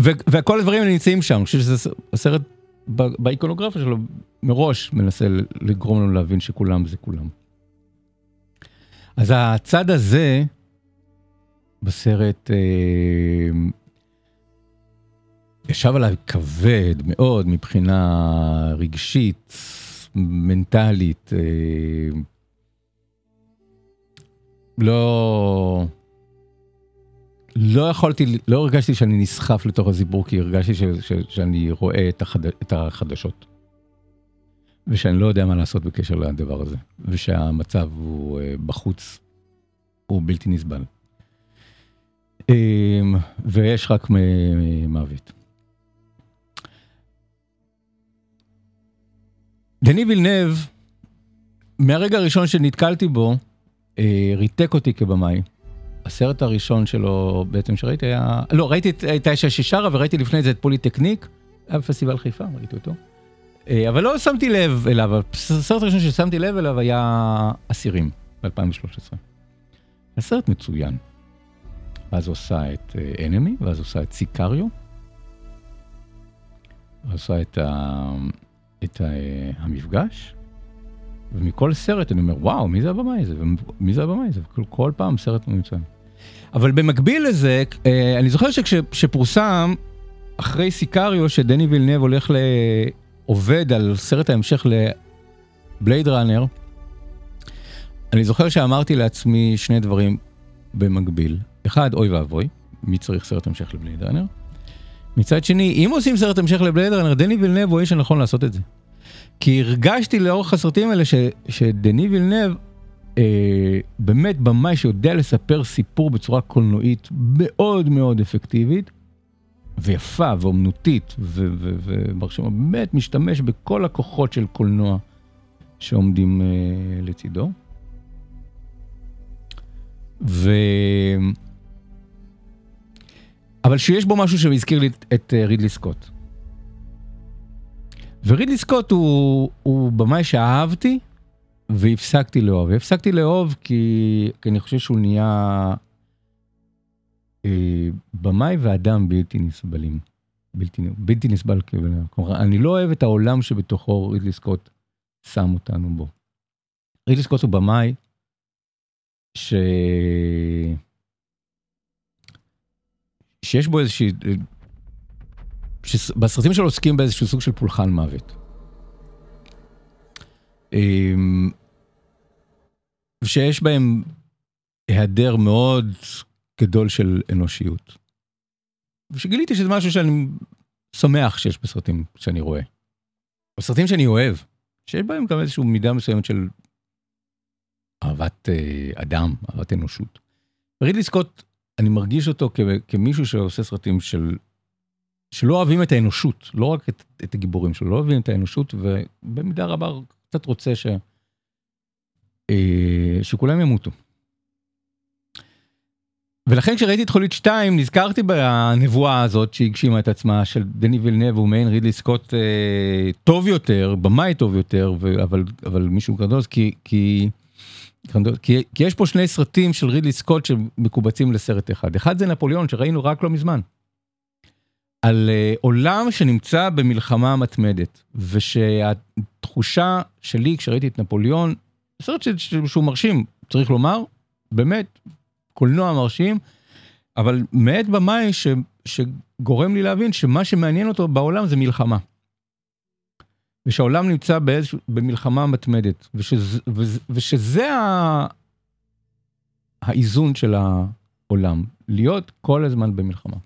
ו... וכל הדברים נמצאים שם. אני חושב שזה הסרט בא... באיקונוגרפיה שלו, מראש מנסה לגרום לנו להבין שכולם זה כולם. אז הצד הזה בסרט אה, ישב עליו כבד מאוד מבחינה רגשית, מנטלית. אה, לא, לא יכולתי, לא הרגשתי שאני נסחף לתוך הזיבור, כי הרגשתי ש, ש, שאני רואה את, החד, את החדשות. ושאני לא יודע מה לעשות בקשר לדבר הזה, ושהמצב הוא בחוץ, הוא בלתי נסבל. ויש רק מוות. דני וילנב, מהרגע הראשון שנתקלתי בו, ריתק אותי כבמאי. הסרט הראשון שלו, בעצם שראיתי היה... לא, ראיתי את האישה ששרה, וראיתי לפני זה את פוליטקניק, היה בפסטיבל חיפה, ראיתי אותו. אבל לא שמתי לב אליו, הסרט הראשון ששמתי לב אליו היה אסירים, ב-אלפיים ושלוש עשרה. הסרט מצוין. ואז עושה את אנמי, ואז עושה את סיקריו, עושה את, ה... את ה... המפגש, ומכל סרט אני אומר, וואו, מי זה הבמה הזה? מי זה הבמה הזה? כל, כל פעם סרט מצוין. אבל במקביל לזה, אני זוכר שכשפורסם, אחרי סיקריו, שדני וילנב הולך ל... עובד על סרט ההמשך לבלייד ראנר, אני זוכר שאמרתי לעצמי שני דברים במקביל. אחד, אוי ואבוי, מי צריך סרט המשך לבלייד ראנר? מצד שני, אם עושים סרט המשך לבלייד ראנר, דני וילנב הוא איש הנכון לעשות את זה. כי הרגשתי לאורך הסרטים האלה ש, שדני וילנב אה, באמת במאי שיודע לספר סיפור בצורה קולנועית מאוד מאוד אפקטיבית, ויפה ואומנותית, וברשימה באמת משתמש בכל הכוחות של קולנוע שעומדים uh, לצידו. ו... אבל שיש בו משהו שמזכיר לי את, את uh, רידלי סקוט. ורידלי סקוט הוא, הוא במאי שאהבתי, והפסקתי לאהוב. והפסקתי לאהוב כי, כי אני חושב שהוא נהיה... במאי ואדם בלתי נסבלים, בלתי, בלתי נסבל כבן. כלומר, אני לא אוהב את העולם שבתוכו רידלי סקוט שם אותנו בו. רידלי סקוט הוא במאי ש... שיש בו איזושהי... בסרטים שלו עוסקים באיזשהו סוג של פולחן מוות. ושיש בהם היעדר מאוד... גדול של אנושיות. ושגיליתי שזה משהו שאני שמח שיש בסרטים שאני רואה. בסרטים שאני אוהב, שיש בהם גם איזושהי מידה מסוימת של אהבת אדם, אהבת אנושות. רידלי סקוט, אני מרגיש אותו כמישהו שעושה סרטים של, שלא אוהבים את האנושות, לא רק את, את הגיבורים שלו, לא אוהבים את האנושות, ובמידה רבה קצת רוצה ש, שכולם ימותו. ולכן כשראיתי את חולית שתיים, נזכרתי בנבואה הזאת שהגשימה את עצמה של דני וילנב ומעין רידלי סקוט אה, טוב יותר, במאי טוב יותר, ו- אבל, אבל מישהו קרדוס, כי, כי, קרדוס כי, כי יש פה שני סרטים של רידלי סקוט שמקובצים לסרט אחד. אחד זה נפוליאון, שראינו רק לא מזמן. על אה, עולם שנמצא במלחמה מתמדת, ושהתחושה שלי כשראיתי את נפוליאון, סרט ש- שהוא מרשים, צריך לומר, באמת, קולנוע מרשים, אבל מעט במאי ש, שגורם לי להבין שמה שמעניין אותו בעולם זה מלחמה. ושהעולם נמצא באיזשהו, במלחמה מתמדת. ושזה, ושזה ה, האיזון של העולם. להיות כל הזמן במלחמה.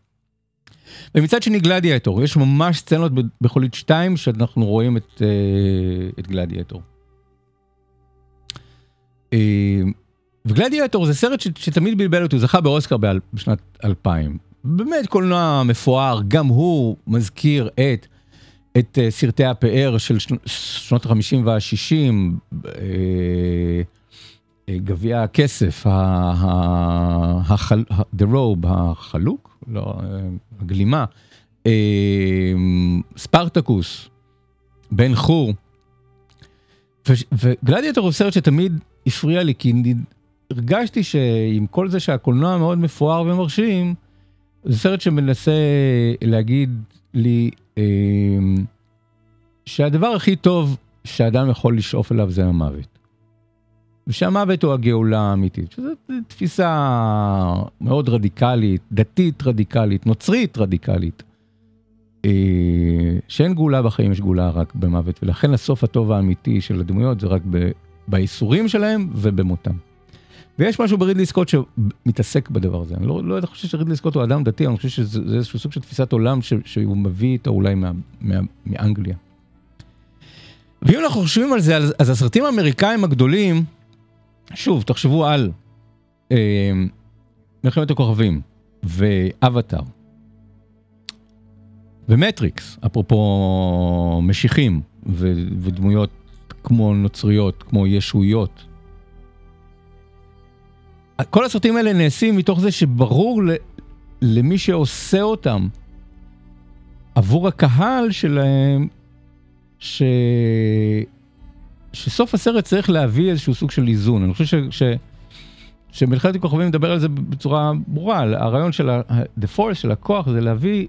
ומצד שני גלדיאטור. יש ממש סצנות בחולית שתיים שאנחנו רואים את, את גלדיאטור. וגלדיאטור זה סרט ש- שתמיד בלבל אותו, הוא זכה באוסקר ב- בשנת אלפיים. באמת קולנוע מפואר, גם הוא מזכיר את, את uh, סרטי הפאר של שנ- שנות ה-חמישים וה-שישים, uh, uh, גביע הכסף, ה- ה- ה- ה- The Robe, החלוק, לא, uh, הגלימה, uh, ספרטקוס, בן חור. ו- וגלדיאטור הוא סרט שתמיד הפריע לי, כי נד... הרגשתי שעם כל זה שהקולנוע מאוד מפואר ומרשים, זה סרט שמנסה להגיד לי אה, שהדבר הכי טוב שאדם יכול לשאוף אליו זה המוות. ושהמוות הוא הגאולה האמיתית, שזו תפיסה מאוד רדיקלית, דתית רדיקלית, נוצרית רדיקלית. אה, שאין גאולה בחיים, יש גאולה רק במוות, ולכן הסוף הטוב האמיתי של הדמויות זה רק ב, בייסורים שלהם ובמותם. ויש משהו ברידלי סקוט שמתעסק בדבר הזה. אני לא, לא חושב שרידלי סקוט הוא אדם דתי, אני חושב שזה איזשהו סוג של תפיסת עולם ש, שהוא מביא איתו אולי מה, מה, מאנגליה. ואם אנחנו חושבים על זה, אז, אז הסרטים האמריקאים הגדולים, שוב, תחשבו על אה, מלחמת הכוכבים ואבטר ומטריקס, אפרופו משיחים ו, ודמויות כמו נוצריות, כמו ישויות, כל הסרטים האלה נעשים מתוך זה שברור למי שעושה אותם עבור הקהל שלהם ש... שסוף הסרט צריך להביא איזשהו סוג של איזון. אני חושב ש... ש... שמלחמת הכוכבים מדבר על זה בצורה ברורה. הרעיון של ה... The Force, של הכוח, זה להביא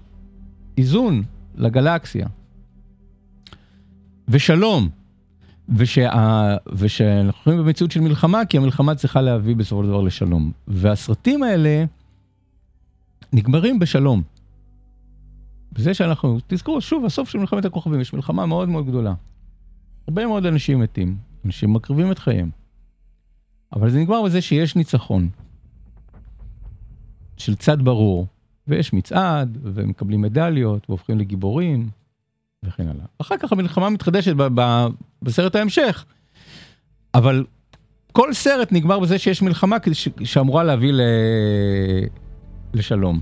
איזון לגלקסיה. ושלום. ושא... ושאנחנו חושבים במציאות של מלחמה, כי המלחמה צריכה להביא בסופו של דבר לשלום. והסרטים האלה נגמרים בשלום. בזה שאנחנו, תזכרו, שוב, הסוף של מלחמת הכוכבים, יש מלחמה מאוד מאוד גדולה. הרבה מאוד אנשים מתים, אנשים מקריבים את חייהם. אבל זה נגמר בזה שיש ניצחון. של צד ברור, ויש מצעד, ומקבלים מדליות, והופכים לגיבורים, וכן הלאה. אחר כך המלחמה מתחדשת ב... ב... בסרט ההמשך. אבל כל סרט נגמר בזה שיש מלחמה שאמורה להביא ל... לשלום.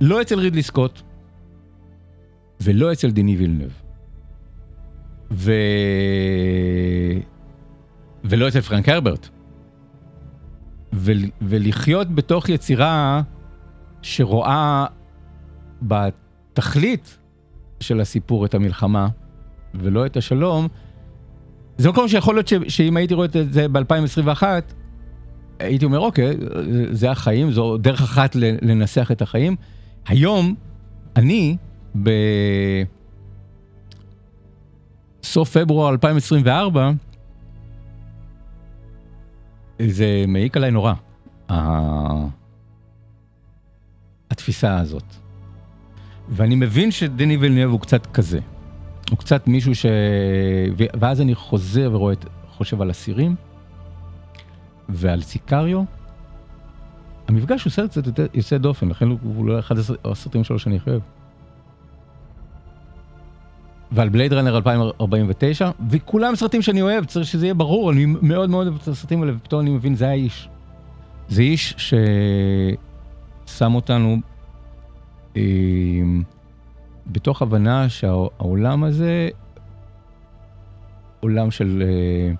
לא אצל רידלי סקוט, ולא אצל דני וילנב. ו... ולא אצל פרנק הרברט. ו... ולחיות בתוך יצירה שרואה בתכלית של הסיפור את המלחמה, ולא את השלום, זה מקום שיכול להיות ש, שאם הייתי רואה את זה ב-אלפיים עשרים ואחת, הייתי אומר, אוקיי, זה החיים, זו דרך אחת לנסח את החיים. היום, אני, בסוף פברואר אלפיים עשרים וארבע, זה מעיק עליי נורא, התפיסה הזאת. ואני מבין שדני וילנב הוא קצת כזה. הוא קצת מישהו ש... ואז אני חוזר ורואה, חושב על הסירים, ועל סיקריו. המפגש הוא סרט יוצא דופן, לכן הוא לא אחד הסרטים שלו שאני חייב. ועל בלייד ראנר אלפיים ארבעים ותשע, וכולם סרטים שאני אוהב, צריך שזה יהיה ברור, אני מאוד מאוד אוהב את הסרטים האלה, ופתאום אני מבין, זה האיש. זה איש ששם אותנו אה, בתוך הבנה שהעולם הזה, עולם של אה,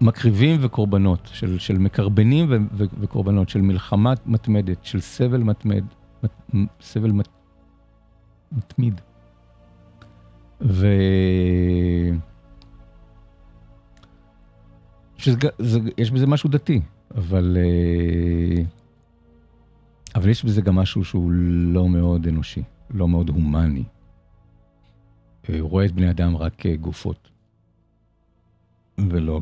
מקריבים וקורבנות, של, של מקרבנים ו, ו, וקורבנות, של מלחמה מתמדת, של סבל מתמד, מת, סבל מת, מתמיד. ו... שזה, זה, יש בזה משהו דתי, אבל, אבל יש בזה גם משהו שהוא לא מאוד אנושי, לא מאוד הומני. רואה את בני אדם רק כגופות, ולא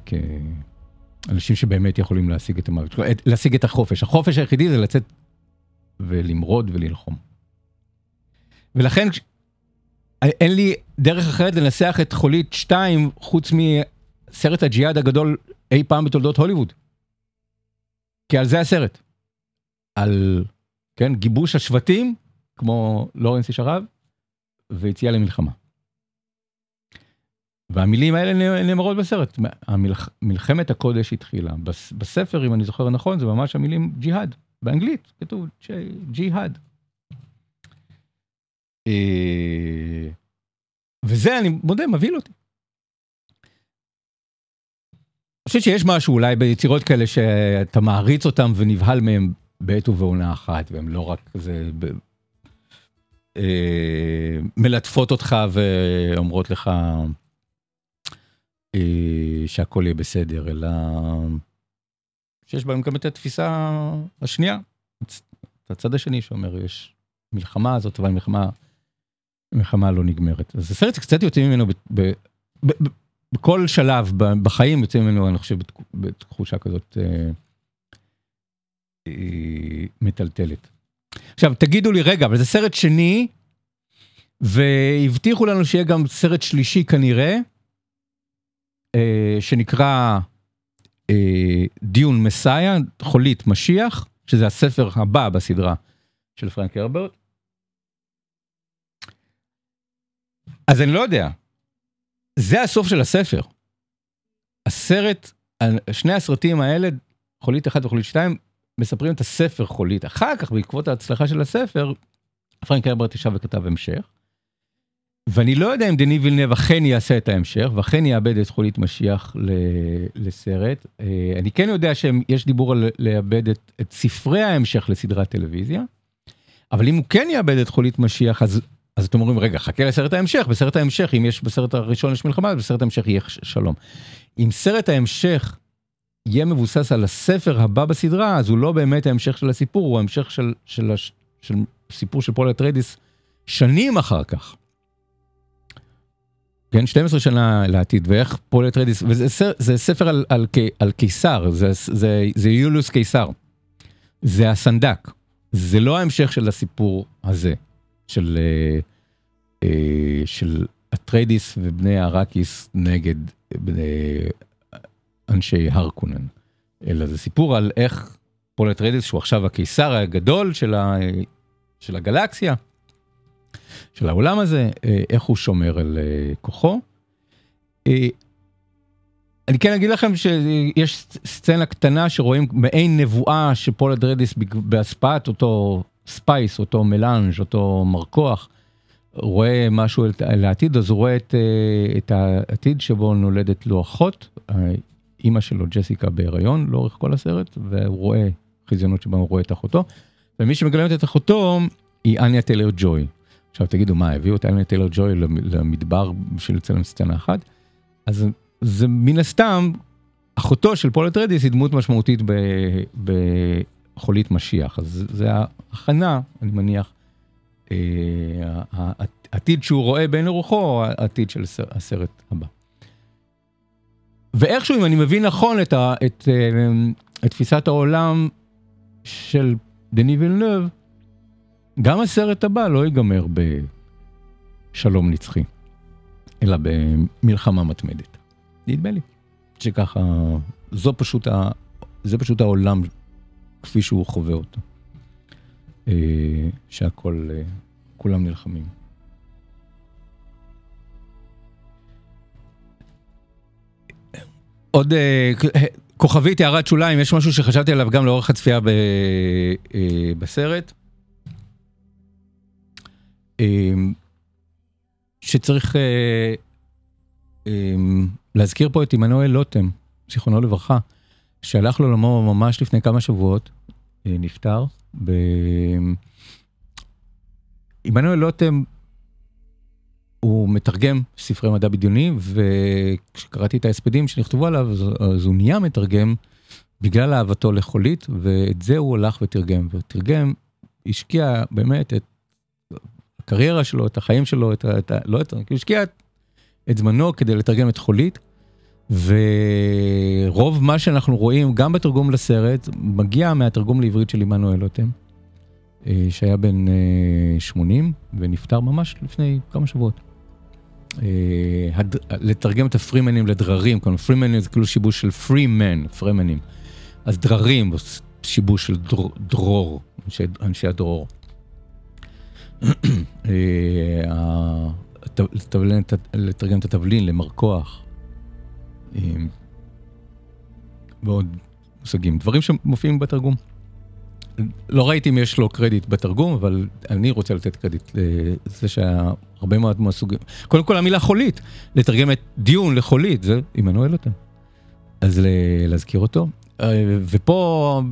כאנשים שבאמת יכולים להשיג את המוות, להשיג את החופש. החופש היחידי זה לצאת ולמרוד וללחום. ולכן אין לי דרך אחרת לנסח את חולית שתיים חוץ מסרט הג'יהאד הגדול אי פעם בתולדות הוליווד. כי על זה הסרט. על, כן, גיבוש השבטים, כמו לורנס איש ערב, ויציאה למלחמה. והמילים האלה נאמרות בסרט. המלח... מלחמת הקודש התחילה. בספר, אם אני זוכר נכון, זה ממש המילים ג'יהאד. באנגלית כתוב ג'יהאד. וזה, אני מודה, מביא אותי. אני חושב שיש משהו אולי ביצירות כאלה שאתה מעריץ אותם ונבהל מהם בעת ובעונה אחת, והם לא רק זה... מלטפות אותך ואומרות לך שהכל יהיה בסדר, אלא שיש בהם גם את התפיסה השנייה, את הצד השני שאומר, יש מלחמה הזאת, אבל מלחמה, מלחמה לא נגמרת. אז הסרט קצת יוצאים ממנו ב, ב, ב, ב, בכל שלב, ב, בחיים יוצאים ממנו, אני חושב, בתחושה כזאת אה, אה, מטלטלת. עכשיו, תגידו לי, רגע, אבל זה סרט שני, והבטיחו לנו שיהיה גם סרט שלישי כנראה, אה, שנקרא אה, דיון מסאיה, חולית משיח, שזה הספר הבא בסדרה של פרנק הרברט. אז אני לא יודע, זה הסוף של הספר. הסרט, שני הסרטים האלה, חולית אחת וחולית שתיים, מספרים את הספר חולית. אחר כך, בעקבות ההצלחה של הספר, פרנק הרברט ישב וכתב המשך. ואני לא יודע אם דני וילנב אכן יעשה את ההמשך, ואכן יאבד את חולית משיח לסרט. אני כן יודע שיש דיבור על לאבד את, את ספרי ההמשך לסדרת טלוויזיה, אבל אם הוא כן יאבד את חולית משיח, אז, אז אתם אומרים, רגע, חכה לסרט ההמשך, בסרט ההמשך, אם יש בסרט הראשון יש מלחמה, בסרט ההמשך יהיה שלום. אם סרט ההמשך יהיה מבוסס על הספר הבא בסדרה, אז הוא לא באמת ההמשך של הסיפור, הוא ההמשך של, של, של, של סיפור של פול אטריידיס שנים אחר כך. כן, שתים עשרה שנה לעתיד, ואיך פול אטריידיס, וזה זה ספר על, על, על קיסר, זה, זה, זה יוליוס קיסר, זה הסנדק, זה לא ההמשך של הסיפור הזה, של, של אטריידיס ובני אראקיס נגד בני אנשי הרקונן, אלא זה סיפור על איך פול אטריידיס, שהוא עכשיו הקיסר הגדול של, ה, של הגלקסיה, של העולם הזה, איך הוא שומר על כוחו. אני כן אגיד לכם שיש סצנה קטנה שרואים מעין נבואה שפול אטריידיס בהשפעת אותו ספייס, אותו מלאנג', אותו מרקוח, רואה משהו לעתיד, אז הוא רואה את, את העתיד שבו נולדת לו אחות, אימא שלו ג'סיקה בהיריון, לאורך כל הסרט, והוא רואה חזיונות שבה הוא רואה את אחותו, ומי שמגלמת את אחותו היא אניה טלר ג'וי. עכשיו תגידו, מה, הביאו את אניה טלר ג'וי למדבר בשביל לצלם סצנה אחת? אז זה מן הסתם, אחותו של פול אטריידיס היא דמות משמעותית בחולית משיח, אז זה ההכנה, אני מניח, העתיד שהוא רואה בין רוחו, העתיד של הסרט הבא. ואיכשהו, אם אני מבין נכון את, ה, את, את תפיסת העולם של דני וילנב, גם הסרט הבא לא ייגמר בשלום נצחי, אלא במלחמה מתמדת. נדמה לי שככה, זו פשוט ה, זה פשוט העולם כפי שהוא חווה אותו. שהכל, כולם נלחמים. עוד כוכבית הערת שוליים, יש משהו שחשבתי עליו גם לאורך הצפייה בסרט, שצריך להזכיר פה את עמנואל לוטם, זיכרונו לברכה, שהלך לעולמו ממש לפני כמה שבועות, נפטר. עמנואל לוטם הוא מתרגם ספרי מדע בדיוני, וכשקראתי את ההספדים שנכתבו עליו, אז הוא נהיה מתרגם בגלל אהבתו לחולית, ואת זה הוא הלך ותרגם, ותרגם השקיע באמת את הקריירה שלו, את החיים שלו, את ה... את ה... לא את... השקיע את זמנו כדי לתרגם את חולית, ורוב מה שאנחנו רואים, גם בתרגום לסרט, מגיע מהתרגום לעברית של עמנואל לוטם, שהיה בן שמונים, ונפטר ממש לפני כמה שבועות. לתרגם את הפרימנים לדררים, כאן פרימנים זה כאילו שיבוש של פרימן, פרימנים. אז דררים, שיבוש של דרור, אנשי הדרור. לתרגם את התבלין למרקוח. ועוד מושגים, דברים שמופיעים בתרגום. לא ראיתי אם יש לו קרדיט בתרגום, אבל אני רוצה לתת קרדיט לזה שהרבה מאוד מהסוגים... קודם כל המילה חולית, לתרגם את דיון לחולית, זה עמנואל לוטם. אז להזכיר אותו. ופה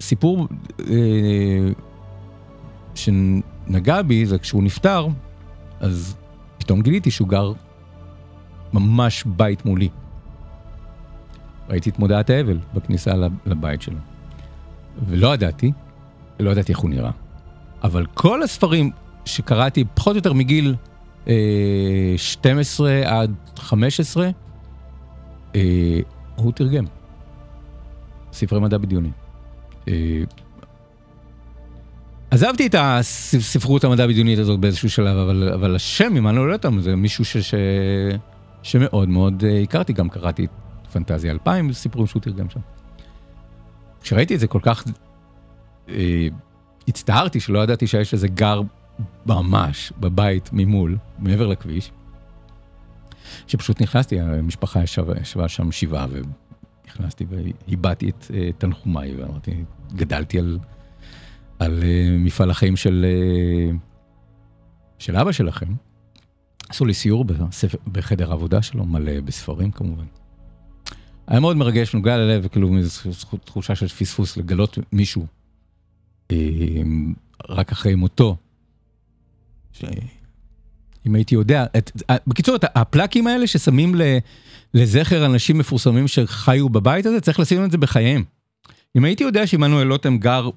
סיפור שנגע בי, זה כשהוא נפטר, אז פתאום גיליתי שהוא גר ממש בית מולי. ראיתי את מודעת האבל בכניסה לבית שלו. ולא ידעתי, לא ידעתי איך הוא נראה. אבל כל הספרים שקראתי, פחות או יותר מגיל אה, שתים עשרה עד חמש עשרה, אה, הוא תרגם. ספרי מדע בדיוני. אה, עזבתי את הספרות המדע בדיונית הזאת באיזשהו שלב, אבל, אבל השם עמנואל לוטם, זה מישהו ש, ש, שמאוד מאוד אה, הכרתי, גם קראתי פנטזיה אלפיים, סיפורים שהוא תרגם שם. כשראיתי את זה כל כך אה, הצטערתי שלא ידעתי שיש איזה גר ממש בבית ממול, מעבר לכביש, שפשוט נכנסתי, המשפחה ישבה, ישבה שם שבעה, ונכנסתי והיבאתי את אה, תנחומיי, ואמרתי, גדלתי על, על אה, מפעל החיים של, אה, של אבא שלכם. עשו לי סיור בספר, בחדר העבודה שלו, מלא בספרים כמובן. היה מאוד מרגש, נוגע ללב, וכאילו תחושה של פספוס לגלות מישהו רק אחרי מותו. אם הייתי יודע, בקיצור, הפלאקים האלה ששמים לזכר אנשים מפורסמים שחיו בבית הזה, צריך לשים את זה בחייהם. אם הייתי יודע שעמנואל לוטם גר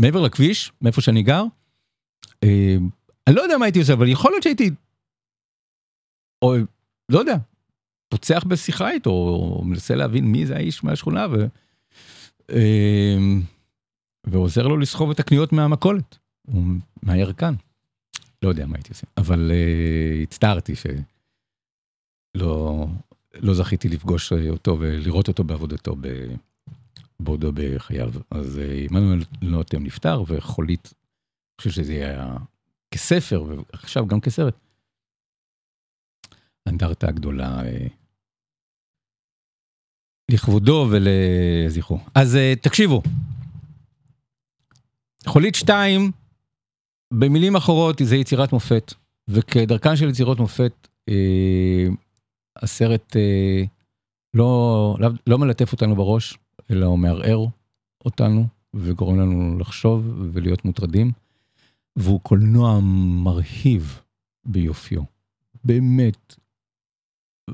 מעבר לכביש, מאיפה שאני גר, אני לא יודע מה הייתי עושה, אבל יכול להיות שהייתי, או לא יודע, פוצח בשיחה איתו, או מנסה להבין מי זה האיש מהשכונה, ו... ועוזר לו לסחוב את הקניות מהמכולת, או מהירקן. לא יודע מה הייתי עושה, אבל uh, הצטערתי שלא לא זכיתי לפגוש אותו ולראות אותו בעבודתו בעודו בחייו. אז עמנואל לוטם נפטר, וחולית, אני חושב שזה היה כספר, ועכשיו גם כסרט. אנדרטה הגדולה לכבודו ולזכרו. אז תקשיבו, חולית שתיים, במילים אחרות, זה יצירת מופת, וכדרכן של יצירות מופת, הסרט לא, לא מלטף אותנו בראש, אלא הוא מערער אותנו, וגורם לנו לחשוב ולהיות מוטרדים, והוא קולנוע מרהיב ביופיו. באמת.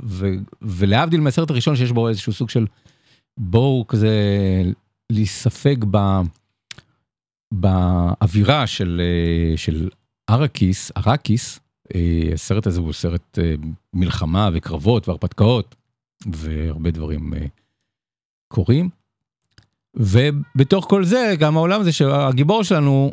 ו- ולהבדיל מהסרט הראשון שיש בו איזשהו סוג של בואו כזה להיספק ב- באווירה של, של ארקיס, ארקיס, הסרט הזה הוא סרט מלחמה וקרבות והרפתקאות, והרבה דברים קורים, ובתוך כל זה גם העולם הזה שהגיבור שלנו,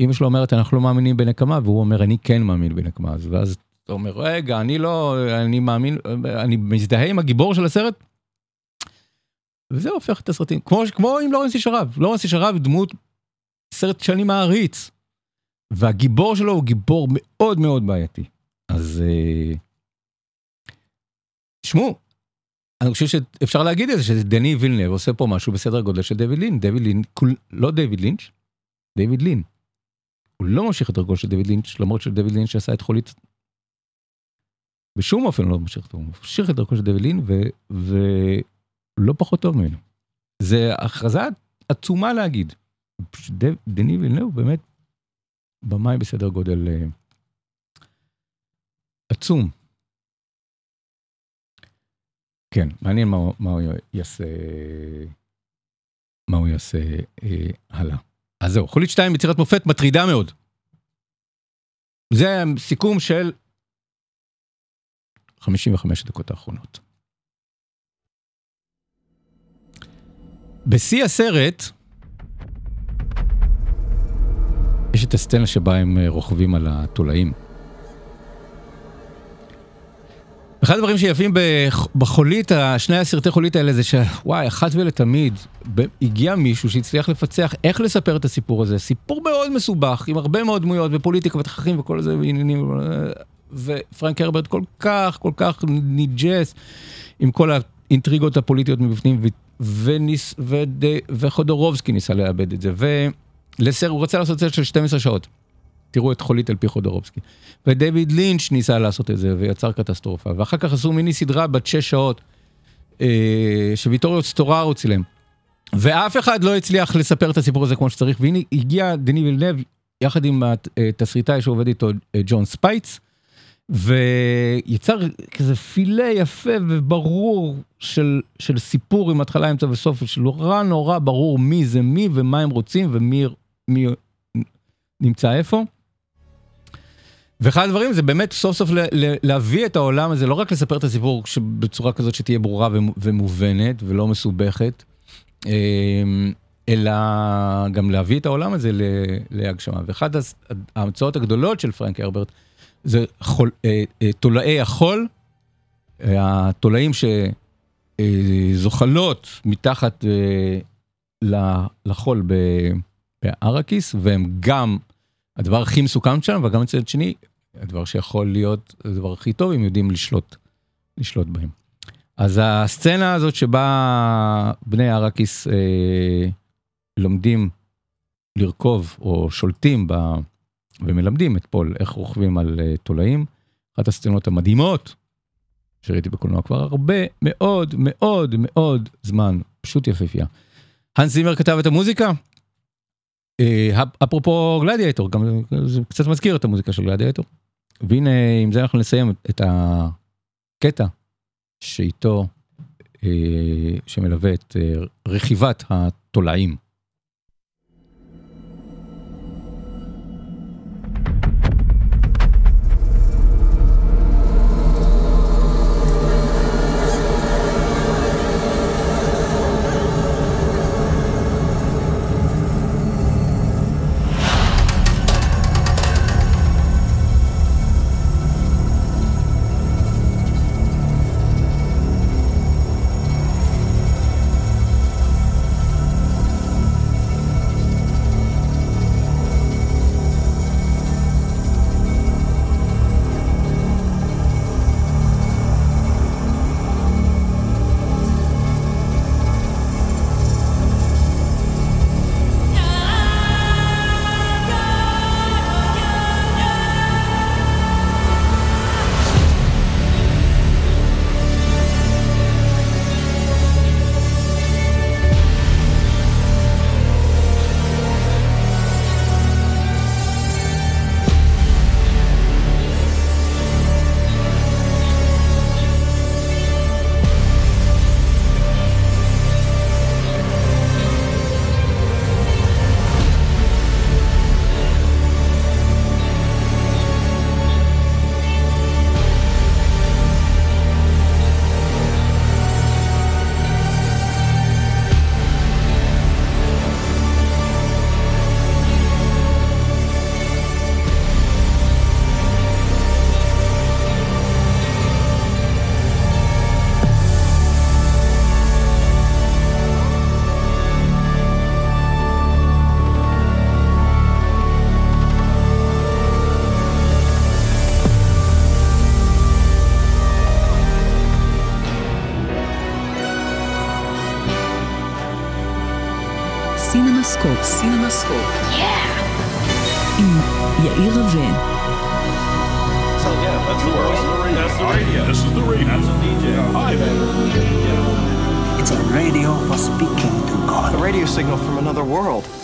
אמא שלו אומרת אנחנו לא מאמינים בנקמה, והוא אומר אני כן מאמין בנקמה, ואז אתה אומר, רגע, אני לא, אני מאמין, אני מזדהה עם הגיבור של הסרט, וזה הופך את הסרטים, כמו, כמו עם לורנס ישרב, לורנס ישרב דמות סרט שאני מעריץ, והגיבור שלו הוא גיבור מאוד מאוד בעייתי, אז, שמו, אני חושב שאפשר להגיד את זה, שדני וילנב עושה פה משהו בסדר גודל של דיוויד לינץ, דיוויד לינץ, לא דיוויד לינץ', דיוויד לינץ. הוא לא ממשיך את דרכו של דיוויד לינץ', למרות שדיוויד לינץ' שעשה את חולית, בשום אופן לא ממשיך אותו, הוא ממשיך את דרכו של דיוויד לינץ, ולא פחות טוב ממנו. זה הכרזה עצומה להגיד. דני וילנב הוא באמת במאי בסדר גודל עצום. כן, מעניין מה הוא יעשה, מה הוא יעשה הלאה. אז זהו, חולית שתיים, יצירת מופת מטרידה מאוד. זה סיכום של חמישים וחמש הדקות האחרונות. בשיא הסרט, יש את הסצנה שבה הם רוכבים על התולעים. אחד הדברים שיפים בחולית, שני הסרטי חולית האלה, זה שוואי, אחת ולתמיד, הגיע מישהו שהצליח לפצח איך לספר את הסיפור הזה. סיפור מאוד מסובך, עם הרבה מאוד דמויות, ופוליטיקה ותככים וכל זה, ועניינים, ופרנק הרברט כל כך, כל כך ניג'ס, עם כל האינטריגות הפוליטיות מבפנים, וניס, וד, וחודורובסקי ניסה לאבד את זה, ולסר, הוא רצה לעשות סרט של שתים עשרה שעות. תראו את חולית על פי חודורובסקי. ודייוויד לינץ' ניסה לעשות את זה, ויצר קטסטרופה. ואחר כך עשו מיני סדרה בת שש שעות, שוויטוריו סטורארו צילם. ואף אחד לא הצליח לספר את הסיפור הזה כמו שצריך, והנה הגיע דני וילנב, יחד עם התסריטאי שעובד איתו, ג'ון ספייץ, ויצר כזה פילה יפה וברור של, של סיפור עם התחלה, אמצע וסוף, שנורא נורא ברור מי זה מי, ומה הם רוצים, ומי מי נמצא איפה. ואחד הדברים זה באמת סוף סוף להביא את העולם הזה, לא רק לספר את הסיפור בצורה כזאת שתהיה ברורה ומובנת ולא מסובכת, אלא גם להביא את העולם הזה להגשמה. ואחת ההמצאות הגדולות של פרנק הרברט, זה תולעי החול, התולעים שזוחלות מתחת לחול בארקיס, והם גם הדבר הכי מסוכן שם, וגם מצד שני, הדבר שיכול להיות הדבר הכי טוב, הם יודעים לשלוט, לשלוט בהם. אז הסצנה הזאת שבה בני ארקיס אה, לומדים לרכוב, או שולטים ב, ומלמדים את פול, איך רוכבים על אה, תולעים, אחת הסצנות המדהימות, שראיתי בקולנוע כבר הרבה, מאוד, מאוד, מאוד זמן, פשוט יפהפייה. הנס זימר כתב את המוזיקה, אפרופו גלדיאטור, גם זה קצת מזכיר את המוזיקה של גלדיאטור. והנה, עם זה אנחנו נסיים את הקטע שאיתו, שמלווה את רכיבת התולעים. סינמסקופ, סינמסקופ, עם יאיר רווה. It's a radio for speaking to God. A radio signal from another world.